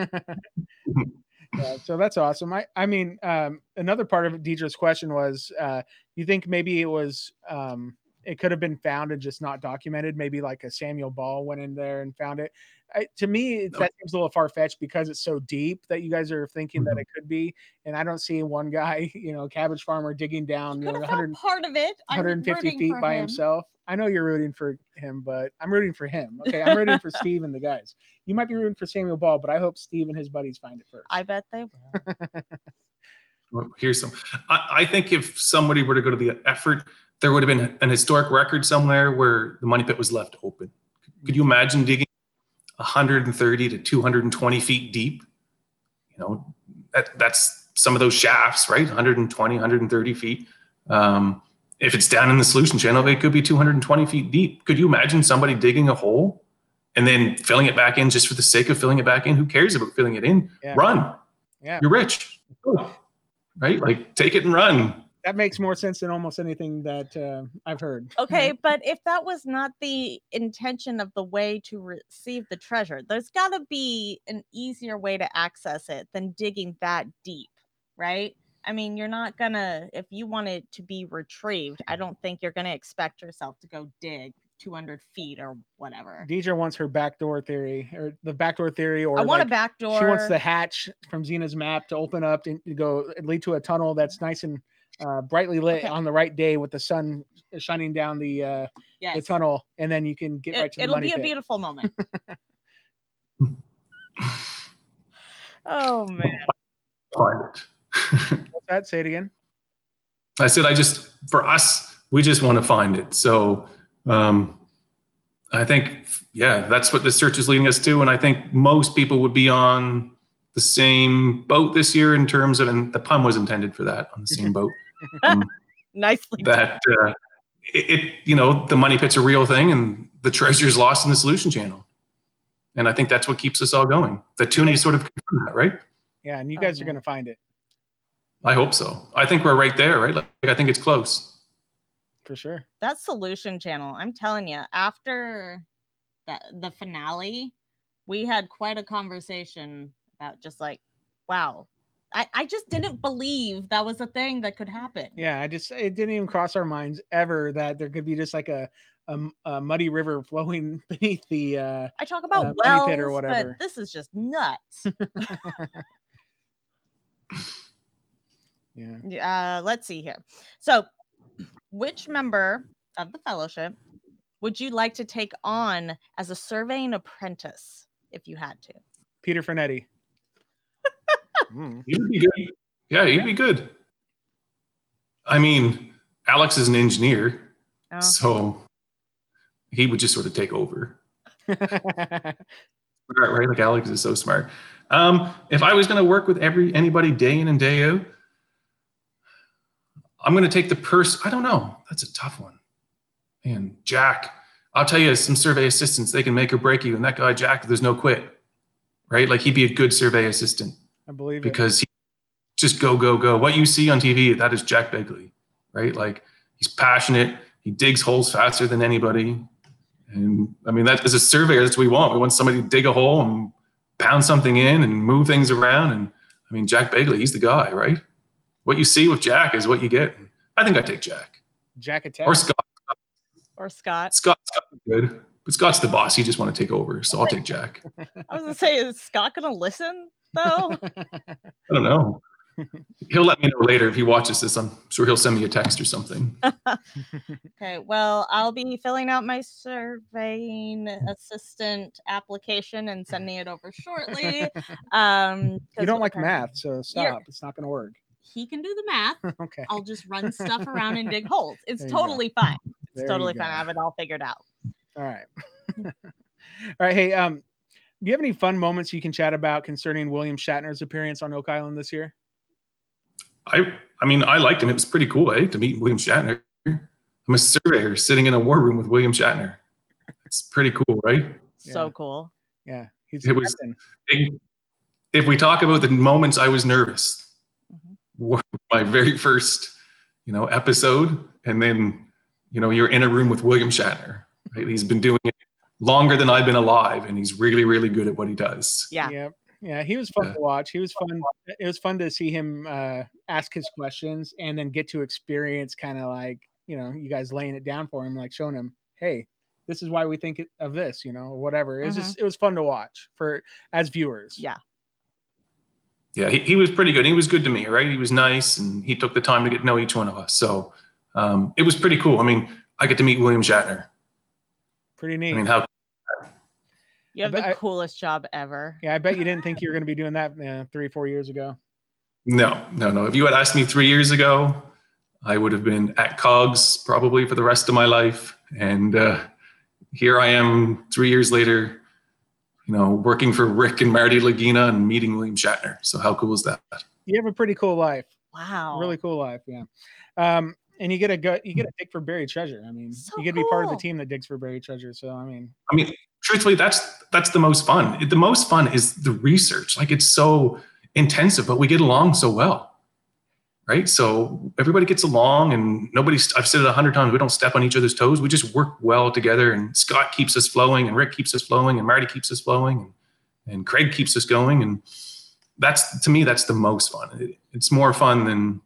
Yeah, so that's awesome. I, I mean, um, another part of Deidre's question was, uh, you think maybe it was... Um, it could have been found and just not documented. Maybe like a Samuel Ball went in there and found it. I, to me, it's, that seems a little far-fetched because it's so deep that you guys are thinking mm-hmm. that it could be. And I don't see one guy, you know, cabbage farmer digging down you know, part of it. one hundred fifty feet by him. himself. I know you're rooting for him, but I'm rooting for him. Okay, I'm rooting for Steve and the guys. You might be rooting for Samuel Ball, but I hope Steve and his buddies find it first. I bet they will. Well, here's some. I, I think if somebody were to go to the effort, there would have been an historic record somewhere where the money pit was left open. Could you imagine digging one hundred thirty to two hundred twenty feet deep? You know, that, that's some of those shafts, right? one hundred twenty, one hundred thirty feet. Um, if it's down in the Solution Channel, it could be two hundred twenty feet deep. Could you imagine somebody digging a hole and then filling it back in just for the sake of filling it back in? Who cares about filling it in? Yeah. Run. Yeah. You're rich. Cool. Right? Like take it and run. That makes more sense than almost anything that uh, I've heard. Okay, but if that was not the intention of the way to re- receive the treasure, there's got to be an easier way to access it than digging that deep, right? I mean, you're not going to, if you want it to be retrieved, I don't think you're going to expect yourself to go dig two hundred feet or whatever. D J wants her backdoor theory, or the backdoor theory, or I want like, a backdoor. She wants the hatch from Xena's map to open up and go lead to a tunnel that's nice and uh, brightly lit okay. on the right day with the sun shining down the uh, yes. the tunnel, and then you can get it, right to the money pit. It'll be a beautiful moment. Oh man! What's that? Say it again. I said I just for us we just want to find it. So. Um, I think, yeah, that's what the search is leading us to. And I think most people would be on the same boat this year in terms of, and the pun was intended for that, on the same boat. Um, Nicely. That, uh, it, it, you know, the money pit's a real thing and the treasure's lost in the Solution Channel. And I think that's what keeps us all going. The tuning is sort of confirmed that, right? Yeah. And you guys oh, are going to find it. I hope so. I think we're right there, right? Like, I think it's close. For sure. That Solution Channel, I'm telling you, after that, the finale, we had quite a conversation about just like, wow, I, I just didn't believe that was a thing that could happen. Yeah, I just, it didn't even cross our minds ever that there could be just like a, a, a muddy river flowing beneath the uh, I talk about uh, wells, pit or whatever. But this is just nuts. Yeah. Uh, let's see here. So, which member of the fellowship would you like to take on as a surveying apprentice if you had to? Peter Fernetti. mm. He'd be good. Yeah, he'd be good. I mean, Alex is an engineer, oh. so he would just sort of take over. right, right? Like Alex is so smart. Um, if I was going to work with every anybody day in and day out, I'm going to take the person. I don't know. That's a tough one. Man, Jack, I'll tell you, some survey assistants, they can make or break you. And that guy, Jack, there's no quit, right? Like he'd be a good survey assistant. I believe because it. Because he just go, go, go. What you see on T V, that is Jack Begley, right? Like he's passionate. He digs holes faster than anybody. And I mean, that as a surveyor, that's what we want. We want somebody to dig a hole and pound something in and move things around. And I mean, Jack Begley, he's the guy, right? What you see with Jack is what you get. I think I take Jack. Jack attack. Or Scott. Or Scott. Scott. Scott's good. But Scott's the boss. He just want to take over. So I'll take Jack. I was going to say, is Scott going to listen, though? I don't know. He'll let me know later if he watches this. I'm sure he'll send me a text or something. Okay. Well, I'll be filling out my surveying assistant application and sending it over shortly. Um, you don't like math, so stop. You're- it's not going to work. He can do the math. Okay. I'll just run stuff around and dig holes. It's totally go. fine. It's there totally fine. I have it all figured out. All right. all right. Hey, um, do you have any fun moments you can chat about concerning William Shatner's appearance on Oak Island this year? I I mean, I liked him. It was pretty cool, eh, to meet William Shatner. I'm a surveyor sitting in a war room with William Shatner. It's pretty cool, right? Yeah. So cool. Yeah. He's it was, if we talk about the moments I was nervous, my very first, you know, episode. And then, you know, you're in a room with William Shatner, right? He's been doing it longer than I've been alive. And he's really, really good at what he does. Yeah. Yeah. Yeah. He was fun yeah. to watch. He was fun. It was fun to see him uh, ask his questions and then get to experience kind of like, you know, you guys laying it down for him, like showing him, hey, this is why we think of this, you know, or whatever. It was uh-huh. just, it was fun to watch for as viewers. Yeah. Yeah, he, he was pretty good. He was good to me, right? He was nice, and he took the time to get to know each one of us. So um, it was pretty cool. I mean, I get to meet William Shatner. Pretty neat. I mean, how? You have the coolest I, job ever. Yeah, I bet you didn't think you were going to be doing that uh, three, four years ago. No, no, no. If you had asked me three years ago, I would have been at COGS probably for the rest of my life. And uh, here I am three years later. You know, working for Rick and Marty Lagina and meeting William Shatner. So how cool is that? You have a pretty cool life. Wow. Really cool life, yeah. Um, and you get a go, you get a dig for buried treasure. I mean, so you get to be cool. part of the team that digs for buried treasure. So I mean, I mean, truthfully, that's that's the most fun. The most fun is the research. Like it's so intensive, but we get along so well, right? So everybody gets along, and nobody's. I've said it a hundred times. We don't step on each other's toes. We just work well together. And Scott keeps us flowing, and Rick keeps us flowing, and Marty keeps us flowing, and, and Craig keeps us going. And that's to me, that's the most fun. It, it's more fun than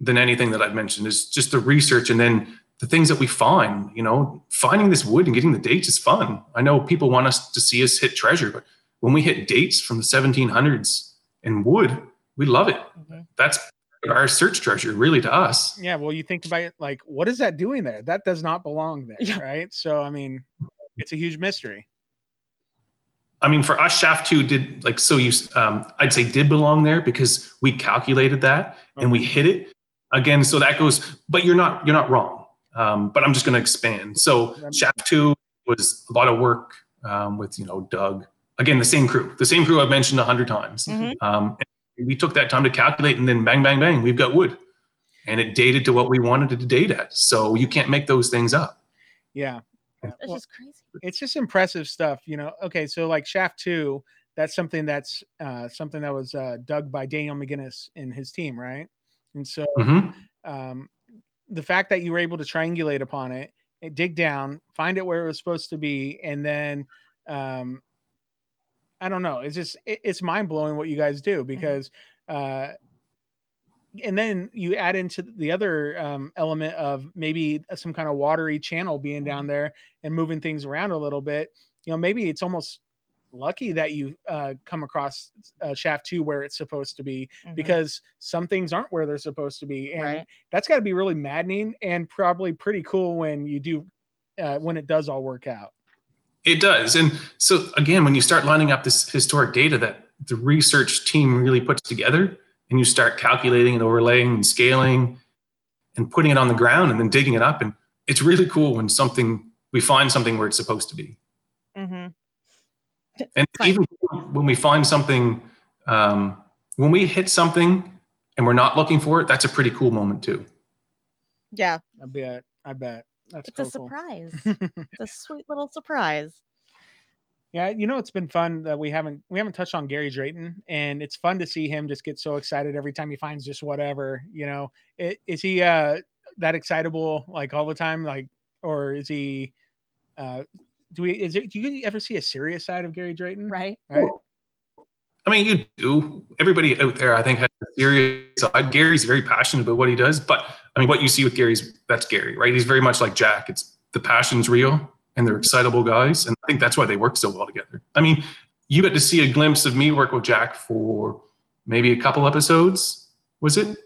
than anything that I've mentioned. It's just the research, and then the things that we find, you know, finding this wood and getting the dates is fun. I know people want us to see us hit treasure, but when we hit dates from the seventeen hundreds in wood, we love it. Mm-hmm. That's our search treasure, really, to us. Yeah. Well, you think about it, like, what is that doing there? That does not belong there. Yeah. Right. So, I mean, it's a huge mystery. I mean, for us, Shaft Two did, like, so you, um, I'd say did belong there because we calculated that okay. and we hit it again. So that goes, but you're not, you're not wrong. Um, but I'm just going to expand. So Shaft Two was a lot of work um, with, you know, Doug. Again, the same crew, the same crew I've mentioned a hundred times. Mm-hmm. Um, and we took that time to calculate, and then bang, bang, bang, we've got wood, and it dated to what we wanted it to date at. So you can't make those things up. Yeah, yeah. That's well, just crazy. It's just impressive stuff, you know. Okay, so like Shaft Two, that's something that's uh, something that was uh, dug by Daniel McGinnis and his team, right? And so. Mm-hmm. Um, the fact that you were able to triangulate upon it, dig down, find it where it was supposed to be. And then, um, I don't know, it's just, it, it's mind blowing what you guys do because, uh, and then you add into the other, um, element of maybe some kind of watery channel being down there and moving things around a little bit. You know, maybe it's almost lucky that you uh come across uh, Shaft Two where it's supposed to be, mm-hmm. because some things aren't where they're supposed to be, and right. that's got to be really maddening and probably pretty cool when you do uh when it does all work out. It does. And so again, when you start lining up this historic data that the research team really puts together, and you start calculating and overlaying and scaling and putting it on the ground and then digging it up, and it's really cool when something we find something where it's supposed to be. Mm-hmm. And even when we find something, um, when we hit something and we're not looking for it, that's a pretty cool moment too. Yeah. I bet. I bet. That's it's cool, a surprise. Cool. It's a sweet little surprise. Yeah. You know, it's been fun that we haven't, we haven't touched on Gary Drayton, and it's fun to see him just get so excited every time he finds just whatever, you know. It, is he uh, that excitable like all the time? Like, or is he, uh, Do we? Is it? Do you ever see a serious side of Gary Drayton? Right. Right. I mean, you do. Everybody out there, I think, has a serious side. Gary's very passionate about what he does, but I mean, what you see with Gary's that's Gary, right? He's very much like Jack. It's the passion's real, and they're excitable guys, and I think that's why they work so well together. I mean, you got to see a glimpse of me work with Jack for maybe a couple episodes. Was it?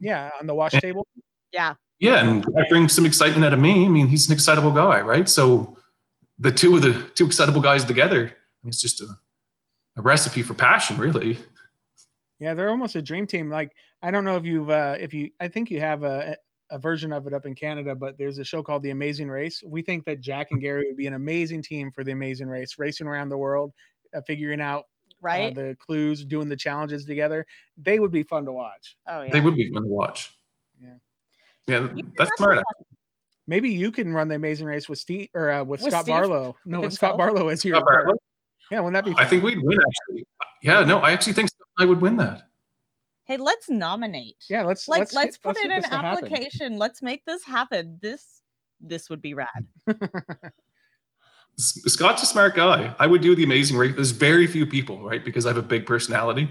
Yeah, on the wash and, table. Yeah. Yeah, and that brings some excitement out of me. I mean, he's an excitable guy, right? So. The two of the two excitable guys together, it's just a, a recipe for passion, really. Yeah, they're almost a dream team. Like, I don't know if you've, uh, if you, I think you have a, a version of it up in Canada, but there's a show called The Amazing Race. We think that Jack and Gary would be an amazing team for The Amazing Race, racing around the world, uh, figuring out right. uh, the clues, doing the challenges together. They would be fun to watch. Oh, yeah. They would be fun to watch. Yeah. Yeah, that's smart. Maybe you can run The Amazing Race with Steve or uh, with, with Scott Steve? Barlow. No, with Scott Barlow as your partner. Yeah, wouldn't that be fun? I think we'd win, actually. Yeah, no, I actually think I would win that. Hey, let's nominate. Yeah, let's like let's, let's put let's in an application. Let's make this happen. This this would be rad. Scott's a smart guy. I would do The Amazing Race. There's very few people, right? Because I have a big personality.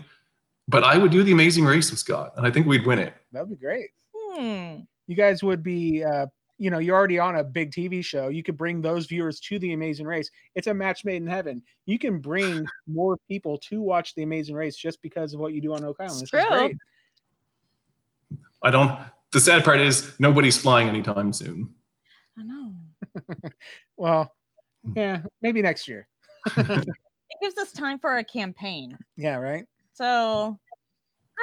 But I would do The Amazing Race with Scott, and I think we'd win it. That would be great. Hmm. You guys would be uh, you know, you're already on a big T V show. You could bring those viewers to The Amazing Race. It's a match made in heaven. You can bring more people to watch The Amazing Race just because of what you do on Oak Island. It's great. I don't, the sad part is nobody's flying anytime soon. I know. Well, yeah, maybe next year. It gives us time for a campaign. Yeah, right? So,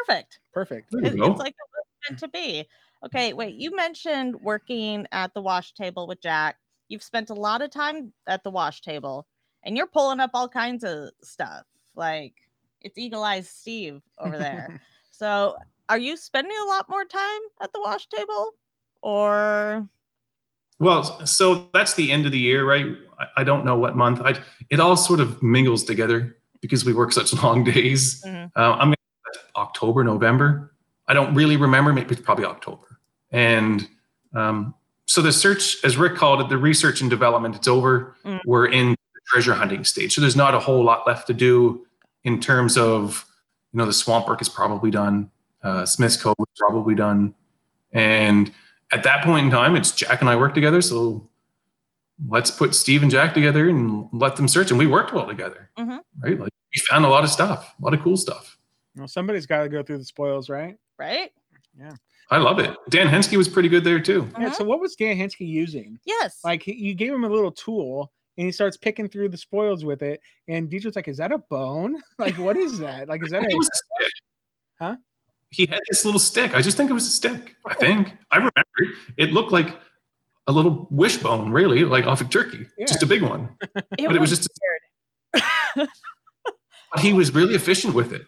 perfect. Perfect. It, it's like it was meant to be. Okay, wait, you mentioned working at the wash table with Jack. You've spent a lot of time at the wash table, and you're pulling up all kinds of stuff. Like, it's Eagle Eyes Steve over there. So are you spending a lot more time at the wash table? Or? Well, so that's the end of the year, right? I, I don't know what month. I, it all sort of mingles together because we work such long days. Mm-hmm. Uh, I'm going to October, November. I don't really remember. Maybe it's probably October. And um, so the search, as Rick called it, the research and development, it's over. Mm. We're in the treasure hunting stage. So there's not a whole lot left to do in terms of, you know, the swamp work is probably done. Uh, Smith's Cove is probably done. And at that point in time, it's Jack and I work together. So let's put Steve and Jack together and let them search. And we worked well together, mm-hmm. right? Like we found a lot of stuff, a lot of cool stuff. Well, somebody's got to go through the spoils, right? Right. Yeah. I love it. Dan Henskee was pretty good there too. Mm-hmm. Yeah. So what was Dan Henskee using? Yes. Like he, you gave him a little tool and he starts picking through the spoils with it. And Dietrich's like, is that a bone? Like, what is that? Like, is that a, a huh? He had this little stick. I just think it was a stick. I think I remember it. It looked like a little wishbone, really, like off a turkey, yeah. just a big one. It but was it was just. A... he was really efficient with it.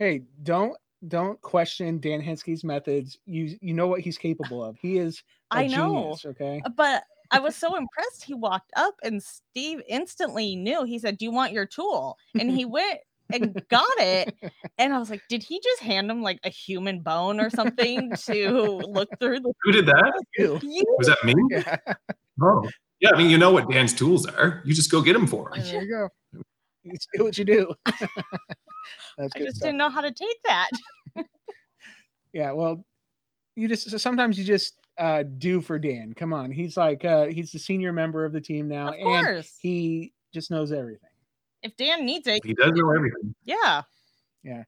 Hey, don't don't question Dan Henskee's methods. You you know what he's capable of. He is. A I know. Genius, okay, but I was so impressed. He walked up and Steve instantly knew. He said, "Do you want your tool?" And he went. And got it. And I was like, did he just hand him like a human bone or something to look through? The- Who did that? You. You. Was that me? Yeah. Oh, yeah. I mean, you know what Dan's tools are. You just go get them for him. There you go. You do what you do. That's good I just stuff. Didn't know how to take that. Yeah. Well, you just, so sometimes you just uh, do for Dan. Come on. He's like, uh, he's the senior member of the team now. Of course. And he just knows everything. If Dan needs it, he does know everything. Yeah. Yeah.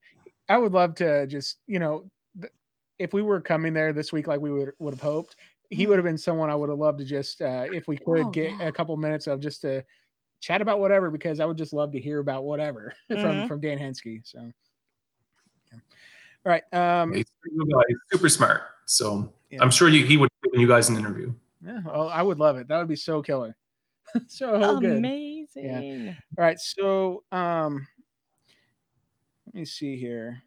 I would love to just, you know, th- if we were coming there this week, like we would would have hoped, he would have been someone I would have loved to just, uh, if we could oh, get yeah. a couple minutes of just to chat about whatever, because I would just love to hear about whatever mm-hmm. from, from Dan Henskee. So, yeah. All right. Um, he's super smart. So yeah. I'm sure you, he would give you guys an interview. Yeah. Well, I would love it. That would be so killer. So good. Amazing. Yeah. All right. So um, let me see here.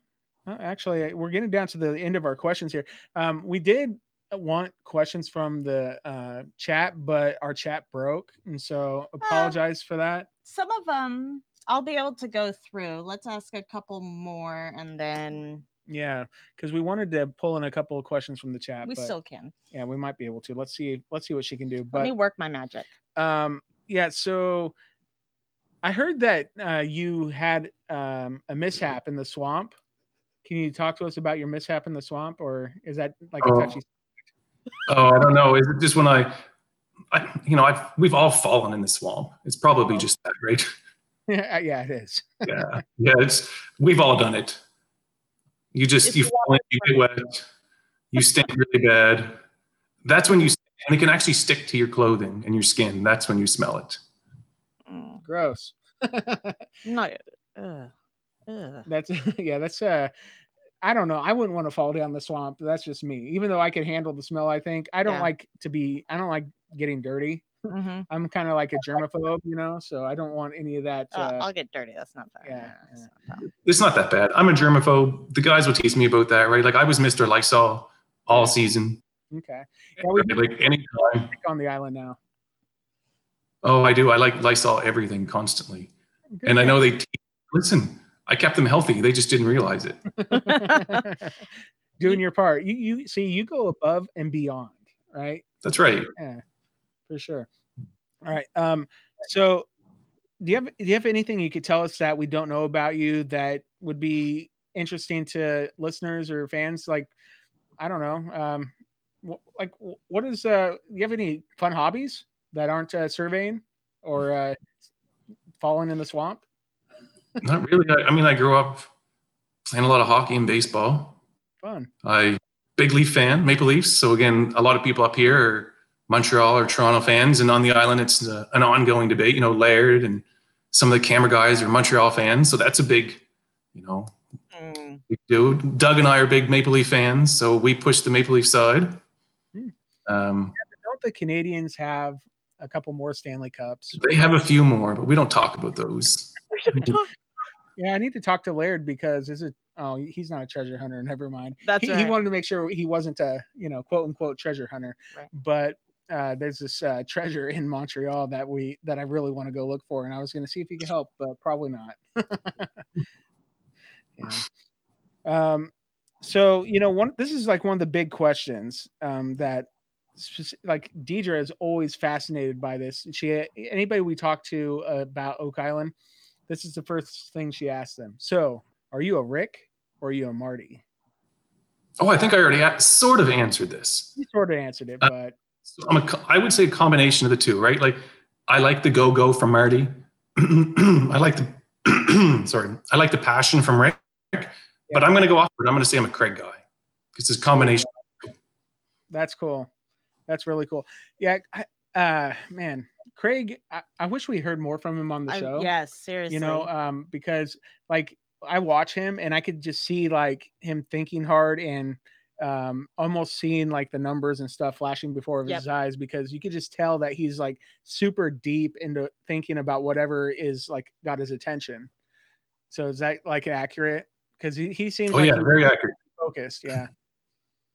Oh, actually, we're getting down to the end of our questions here. Um, we did want questions from the uh, chat, but our chat broke. And so apologize uh, for that. Some of them I'll be able to go through. Let's ask a couple more and then. Yeah, because we wanted to pull in a couple of questions from the chat. We but, still can. Yeah, we might be able to. Let's see. Let's see what she can do. But, let me work my magic. Um. Yeah. So, I heard that uh, you had um, a mishap in the swamp. Can you talk to us about your mishap in the swamp, or is that like oh. a touchy? Oh, I don't know. Is it just when I, I you know, I've we've all fallen in the swamp. It's probably oh. just that, right? Yeah. Yeah. It is. yeah. Yeah. It's we've all done it. You just, it's you fall in, you get wet, you stink really bad. That's when you, and it can actually stick to your clothing and your skin. That's when you smell it. Mm, gross. Not, uh, uh. That's, yeah, that's, uh, I don't know. I wouldn't want to fall down the swamp. That's just me. Even though I could handle the smell, I think. I don't yeah. like to be, I don't like getting dirty. Mm-hmm. I'm kind of like a germaphobe, you know, so I don't want any of that. Uh, uh, I'll get dirty. That's not bad. Yeah, yeah. Not bad. It's not that bad. I'm a germaphobe. The guys will tease me about that, right? Like I was Mister Lysol all season. Okay. Yeah, we like any time on the island now. Oh, I do. I like Lysol everything constantly, good. And I know they tease me. Listen. I kept them healthy. They just didn't realize it. Doing your part. You you see, you go above and beyond, right? That's right. Yeah. For sure. All right. Um, so do you have do you have anything you could tell us that we don't know about you that would be interesting to listeners or fans? Like, I don't know. Um, wh- like, what is? Uh, do you have any fun hobbies that aren't uh, surveying or uh, falling in the swamp? Not really. I, I mean, I grew up playing a lot of hockey and baseball. Fun. I big Leaf fan, Maple Leafs. So again, a lot of people up here are Montreal or Toronto fans, and on the island it's uh, an ongoing debate. You know, Laird and some of the camera guys are Montreal fans, so that's a big, you know, mm. big dude. Doug and I are big Maple Leaf fans, so we push the Maple Leaf side. Mm. Um, yeah, don't the Canadians have a couple more Stanley Cups? They have a few more, but we don't talk about those. Yeah, I need to talk to Laird because is it? Oh, he's not a treasure hunter. Never mind. That's he, right. he wanted to make sure he wasn't a, you know, quote unquote treasure hunter, right. but. Uh, there's this uh, treasure in Montreal that we that I really want to go look for, and I was going to see if he could help, but probably not. yeah. Um, so you know, one this is like one of the big questions um, that like Deidre is always fascinated by this. She anybody we talk to about Oak Island, this is the first thing she asks them. So, are you a Rick or are you a Marty? Oh, I think I already a- sort of answered this. You sort of answered it, but uh, so I'm a, I would say a combination of the two, right? Like, I like the go-go from Marty. I like the sorry, I like the passion from Rick. Yeah. But I'm going to go off. I'm going to say I'm a Craig guy because it's a combination. That's cool. That's really cool. Yeah, I, uh, man, Craig. I, I wish we heard more from him on the show. I, yes, seriously. You know, um, because like I watch him and I could just see like him thinking hard and um, almost seeing like the numbers and stuff flashing before yep. his eyes, because you could just tell that he's like super deep into thinking about whatever is like got his attention. So is that like accurate? Because he, he seems oh, like yeah, he's very accurate. Focused. Yeah.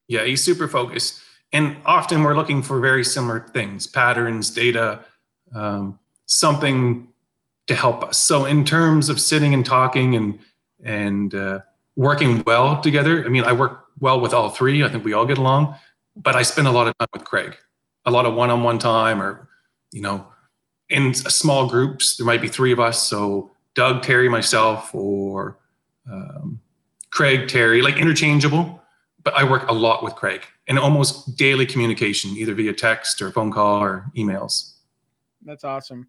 Yeah, he's super focused. And often we're looking for very similar things, patterns, data, um, something to help us. So in terms of sitting and talking and and uh, working well together, I mean, I work well with all three. I think we all get along. But I spend a lot of time with Craig, a lot of one-on-one time, or, you know, in small groups. There might be three of us. So Doug, Terry, myself, or um, Craig, Terry, like interchangeable. But I work a lot with Craig and almost daily communication, either via text or phone call or emails. That's awesome.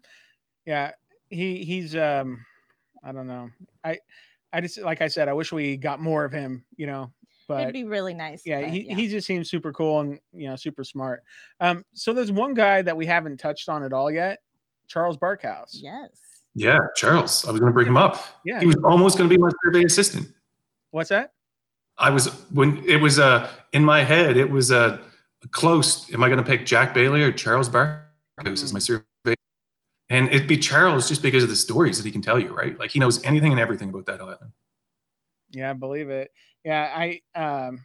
Yeah. He, he's, um, I don't know. I, I just, like I said, I wish we got more of him, you know, but it'd be really nice. Yeah. But, he, yeah. he just seems super cool and, you know, super smart. Um, so there's one guy that we haven't touched on at all yet. Charles Barkhouse. Yes. Yeah. Charles. I was going to bring him up. Yeah. He was almost going to be my survey assistant. What's that? I was, when it was uh, in my head, it was uh, close. Am I going to pick Jack Begley or Charles Barkhouse mm-hmm. as my survey? And it'd be Charles just because of the stories that he can tell you, right? Like he knows anything and everything about that island. Yeah, I believe it. Yeah, I um,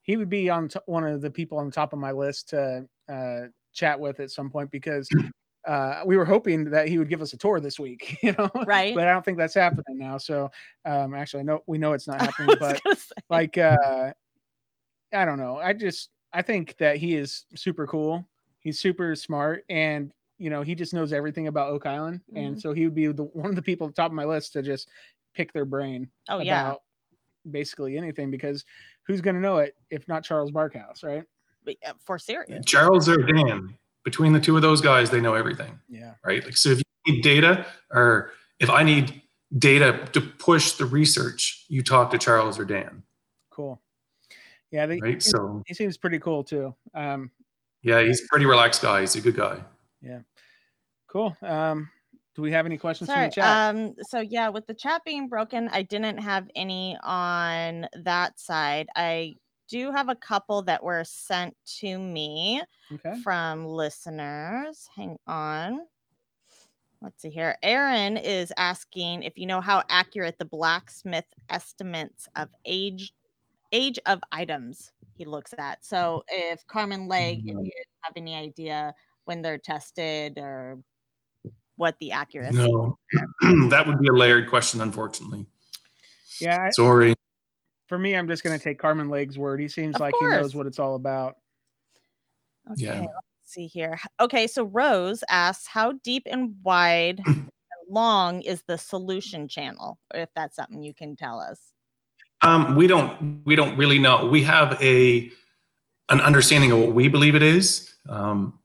he would be on t- one of the people on the top of my list to uh, chat with at some point, because uh, we were hoping that he would give us a tour this week, you know, right? But I don't think that's happening now. So um, actually, I know we know it's not happening, but like, uh, I don't know. I just, I think that he is super cool. He's super smart, and, you know, he just knows everything about Oak Island. Mm-hmm. And so he would be the, one of the people at the top of my list to just pick their brain oh, about yeah. basically anything, because who's going to know it if not Charles Barkhouse, right? But, uh, for serious. Charles or Dan. Between the two of those guys, they know everything. Yeah. Right. Like, so if you need data, or if I need data to push the research, you talk to Charles or Dan. Cool. Yeah. They, right. He, so he seems pretty cool too. Um, yeah. He's a pretty relaxed guy. He's a good guy. Yeah. Cool. Um, do we have any questions Sorry, from the chat? Um, so yeah, with the chat being broken, I didn't have any on that side. I do have a couple that were sent to me okay. from listeners. Hang on. Let's see here. Aaron is asking if you know how accurate the blacksmith estimates of age age of items he looks at. So if Carmen Legg, mm-hmm. if you have any idea when they're tested or what the accuracy No, that would be a layered question, unfortunately. Yeah. I- Sorry. For me, I'm just going to take Carmen Legg's word. He seems of like course. He knows what it's all about. Okay, yeah. Let's see here. Okay, so Rose asks, how deep and wide and long is the Solution Channel? Or if that's something you can tell us. Um, we don't we don't really know. We have a an understanding of what we believe it is. Um,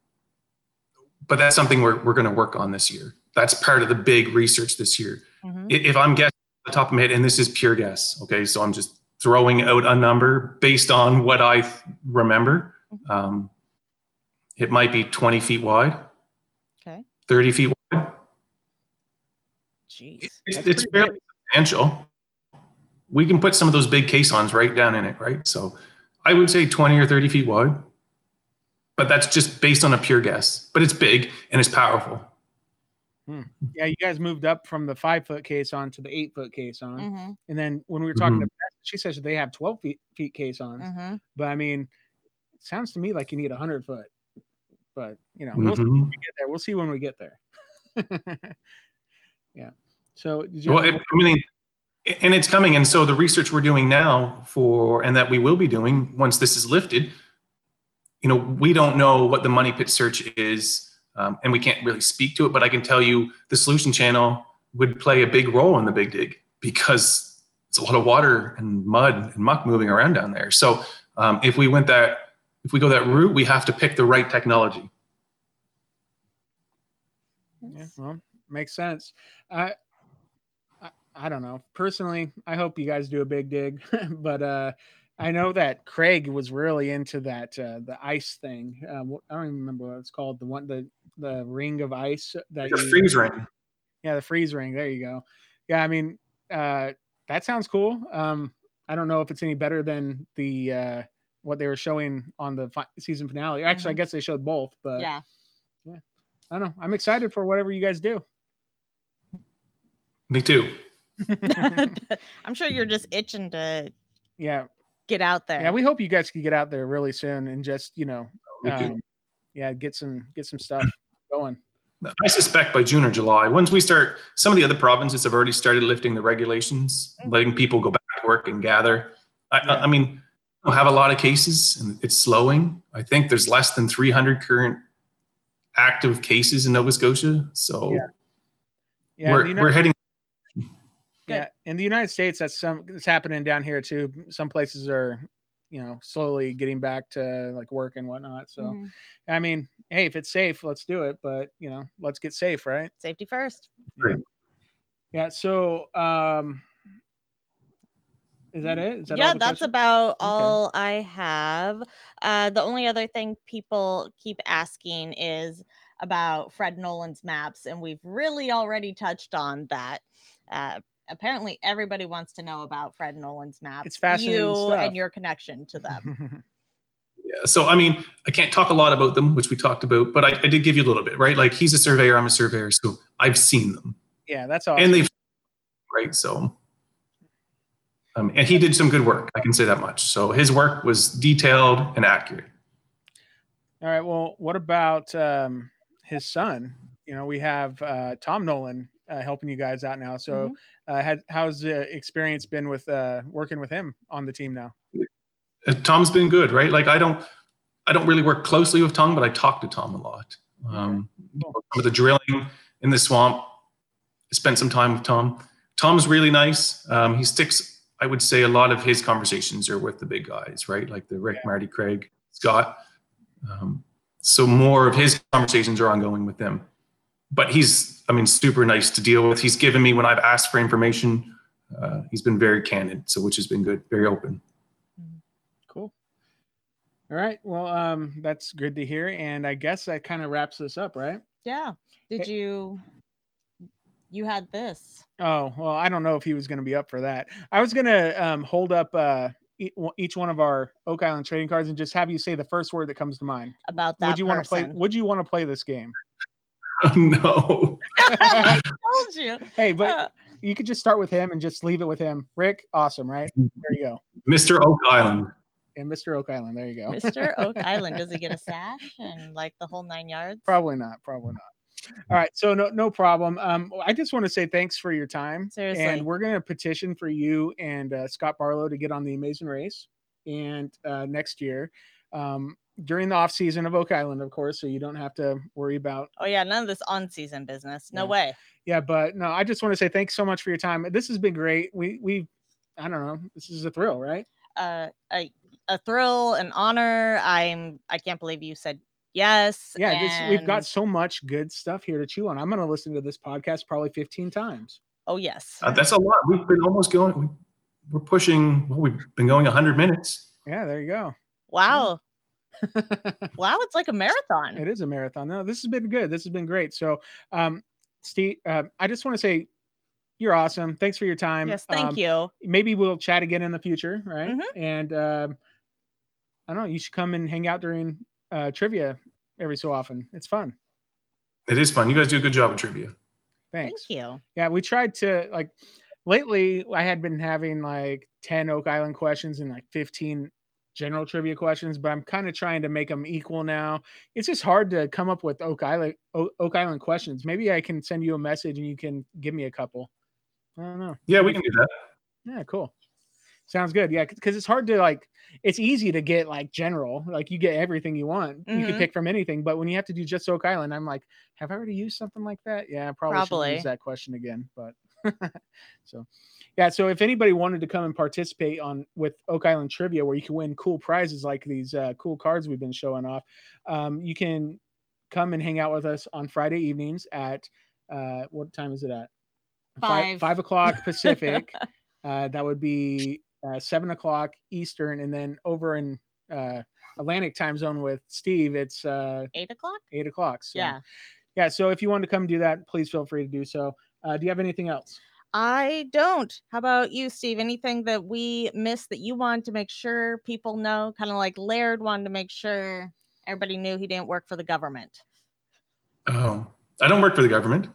but that's something we're we're going to work on this year. That's part of the big research this year. Mm-hmm. If I'm guessing off the top of my head, and this is pure guess, okay, so I'm just throwing out a number based on what I th- remember. Um, it might be twenty feet wide. Okay. thirty feet wide. Jeez. It's, it's fairly big. Substantial. We can put some of those big caissons right down in it, right? So I would say twenty or thirty feet wide, but that's just based on a pure guess. But it's big and it's powerful. Hmm. Yeah, you guys moved up from the five foot caisson to the eight foot caisson, mm-hmm. and then when we were talking mm-hmm. to Beth, she says they have twelve feet, feet caissons. Mm-hmm. But I mean, it sounds to me like you need a hundred foot. But you know, mm-hmm. we'll see when we get there. We'll see when we get there. yeah. So did you well, it, I mean, and it's coming, and so the research we're doing now for, and that we will be doing once this is lifted. You know, we don't know what the money pit search is. Um, and we can't really speak to it, but I can tell you the Solution Channel would play a big role in the Big Dig, because it's a lot of water and mud and muck moving around down there. So um, if we went that, if we go that route, we have to pick the right technology. Yeah, well, makes sense. I, I, I don't know. Personally, I hope you guys do a big dig, but uh, I know that Craig was really into that, uh, the ice thing. Uh, I don't even remember what it's called. The one, the, the ring of ice. That the you, freeze ring. Yeah. The freeze ring. There you go. Yeah. I mean, uh, that sounds cool. Um, I don't know if it's any better than the, uh, what they were showing on the fi- season finale. Actually, mm-hmm. I guess they showed both, but yeah. yeah, I don't know. I'm excited for whatever you guys do. Me too. I'm sure you're just itching to yeah get out there. Yeah, we hope you guys can get out there really soon and just, you know, um, yeah, get some get some stuff going. I suspect by June or July, once we start, some of the other provinces have already started lifting the regulations, letting people go back to work and gather. I, yeah. I mean, we have a lot of cases and it's slowing. I think there's less than three hundred current active cases in Nova Scotia. So yeah. Yeah, we're, United- we're heading. Yeah. In the United States, that's some, it's happening down here too. Some places are, you know, slowly getting back to like work and whatnot. So, mm-hmm. I mean, hey, if it's safe, let's do it, but you know, let's get safe, right? Safety first. Yeah. yeah so, um, is that it? Is that yeah, that's question? about all okay. I have. Uh, the only other thing people keep asking is about Fred Nolan's maps. And we've really already touched on that. Uh, Apparently, everybody wants to know about Fred Nolan's map. It's fascinating you stuff. And your connection to them. yeah. So, I mean, I can't talk a lot about them, which we talked about, but I, I did give you a little bit, right? Like, he's a surveyor, I'm a surveyor, so I've seen them. Yeah, that's awesome. And they've, right? So, um, and he did some good work. I can say that much. So his work was detailed and accurate. All right. Well, what about um, his son? You know, we have uh, Tom Nolan uh, helping you guys out now. So. Mm-hmm. Uh, had, how's the experience been with uh, working with him on the team now? Tom's been good, right? Like I don't, I don't really work closely with Tom, but I talk to Tom a lot. Um, okay. cool. Some of the drilling in the swamp, I spent some time with Tom. Tom's really nice. Um, he sticks. I would say a lot of his conversations are with the big guys, right? Like the Rick, yeah. Marty, Craig, Scott. Um, so more of his conversations are ongoing with them. But he's, I mean, super nice to deal with. He's given me when I've asked for information. Uh, he's been very candid, so which has been good, very open. Cool. All right. Well, um, that's good to hear. And I guess that kind of wraps this up, right? Yeah. Did hey. you, you had this. Oh, well, I don't know if he was going to be up for that. I was going to um, hold up uh, each one of our Oak Island trading cards and just have you say the first word that comes to mind. About that would you want to play? Would you want to play this game? Oh, no. I told you. Hey, but you could just start with him and just leave it with him. Rick, awesome, right? There you go. Mister Oak Island. And Mister Oak Island, there you go. Mister Oak Island, does he get a sash and like the whole nine yards? Probably not, probably not. All right, so no no problem. Um, I just want to say thanks for your time. Seriously. And we're going to petition for you and uh, Scott Barlow to get on the Amazing Race and uh, next year. Um during the off season of Oak Island, of course, so you don't have to worry about oh yeah none of this on season business. No yeah. way yeah but no I just want to say thanks so much for your time. This has been great. We we I don't know, this is a thrill, right? uh a, a thrill, an honor. I'm I can't believe you said yes. Yeah, and this, we've got so much good stuff here to chew on. I'm going to listen to this podcast probably fifteen times. Oh yes, uh, that's a lot. We've been almost going we're pushing well, we've been going one hundred minutes. Yeah, there you go. Wow. Yeah. Wow, it's like a marathon. It is a marathon. No, this has been good. This has been great. So, um, Steve, uh, I just want to say you're awesome. Thanks for your time. Yes, thank um, you. Maybe we'll chat again in the future, right? Mm-hmm. And um, I don't know. You should come and hang out during uh, trivia every so often. It's fun. It is fun. You guys do a good job at trivia. Thanks. Thank you. Yeah, we tried to like lately. I had been having like ten Oak Island questions and like fifteen. General trivia questions, but I'm kind of trying to make them equal now. It's just hard to come up with Oak Island Oak Island questions. Maybe I can send you a message and you can give me a couple. I don't know. Yeah, we can do that. Yeah, cool. Sounds good. Yeah, because it's hard to like. It's easy to get like general, like you get everything you want. Mm-hmm. You can pick from anything, but when you have to do just Oak Island, I'm like, have I already used something like that? Yeah, I probably, probably. should use that question again. But So, yeah. So if anybody wanted to come and participate on with Oak Island Trivia, where you can win cool prizes like these uh, cool cards we've been showing off, um, you can come and hang out with us on Friday evenings at uh, what time is it at? Five, five, five o'clock Pacific. uh, that would be uh, seven o'clock Eastern, and then over in uh, Atlantic time zone with Steve, it's uh, eight o'clock. Eight o'clock. So, yeah. Yeah. So if you want to come do that, please feel free to do so. Uh, do you have anything else? I don't. How about you, Steve? Anything that we missed that you want to make sure people know? Kind of like Laird wanted to make sure everybody knew he didn't work for the government. Oh, I don't work for the government.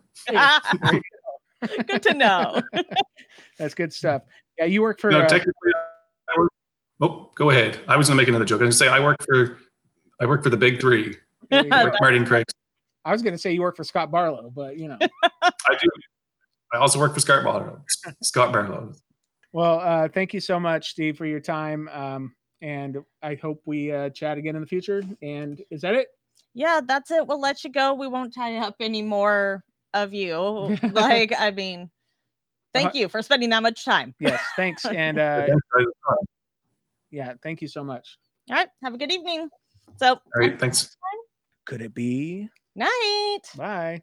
Good to know. That's good stuff. Yeah, you work for. No, technically, I work, oh, go ahead. I was going to make another joke. I was going to say I work for. I work for the big three. Marty and Craig. I was going to say you work for Scott Barlow, but you know. I do. I also work for Scott Barlow. Scott Barlow. Well, uh, thank you so much, Steve, for your time. Um, and I hope we uh, chat again in the future. And is that it? Yeah, that's it. We'll let you go. We won't tie up any more of you. Like, I mean, thank uh-huh. you for spending that much time. Yes, thanks. And uh, yeah, thank you so much. All right. Have a good evening. So, all right. Thanks. Could it be? Night. Bye.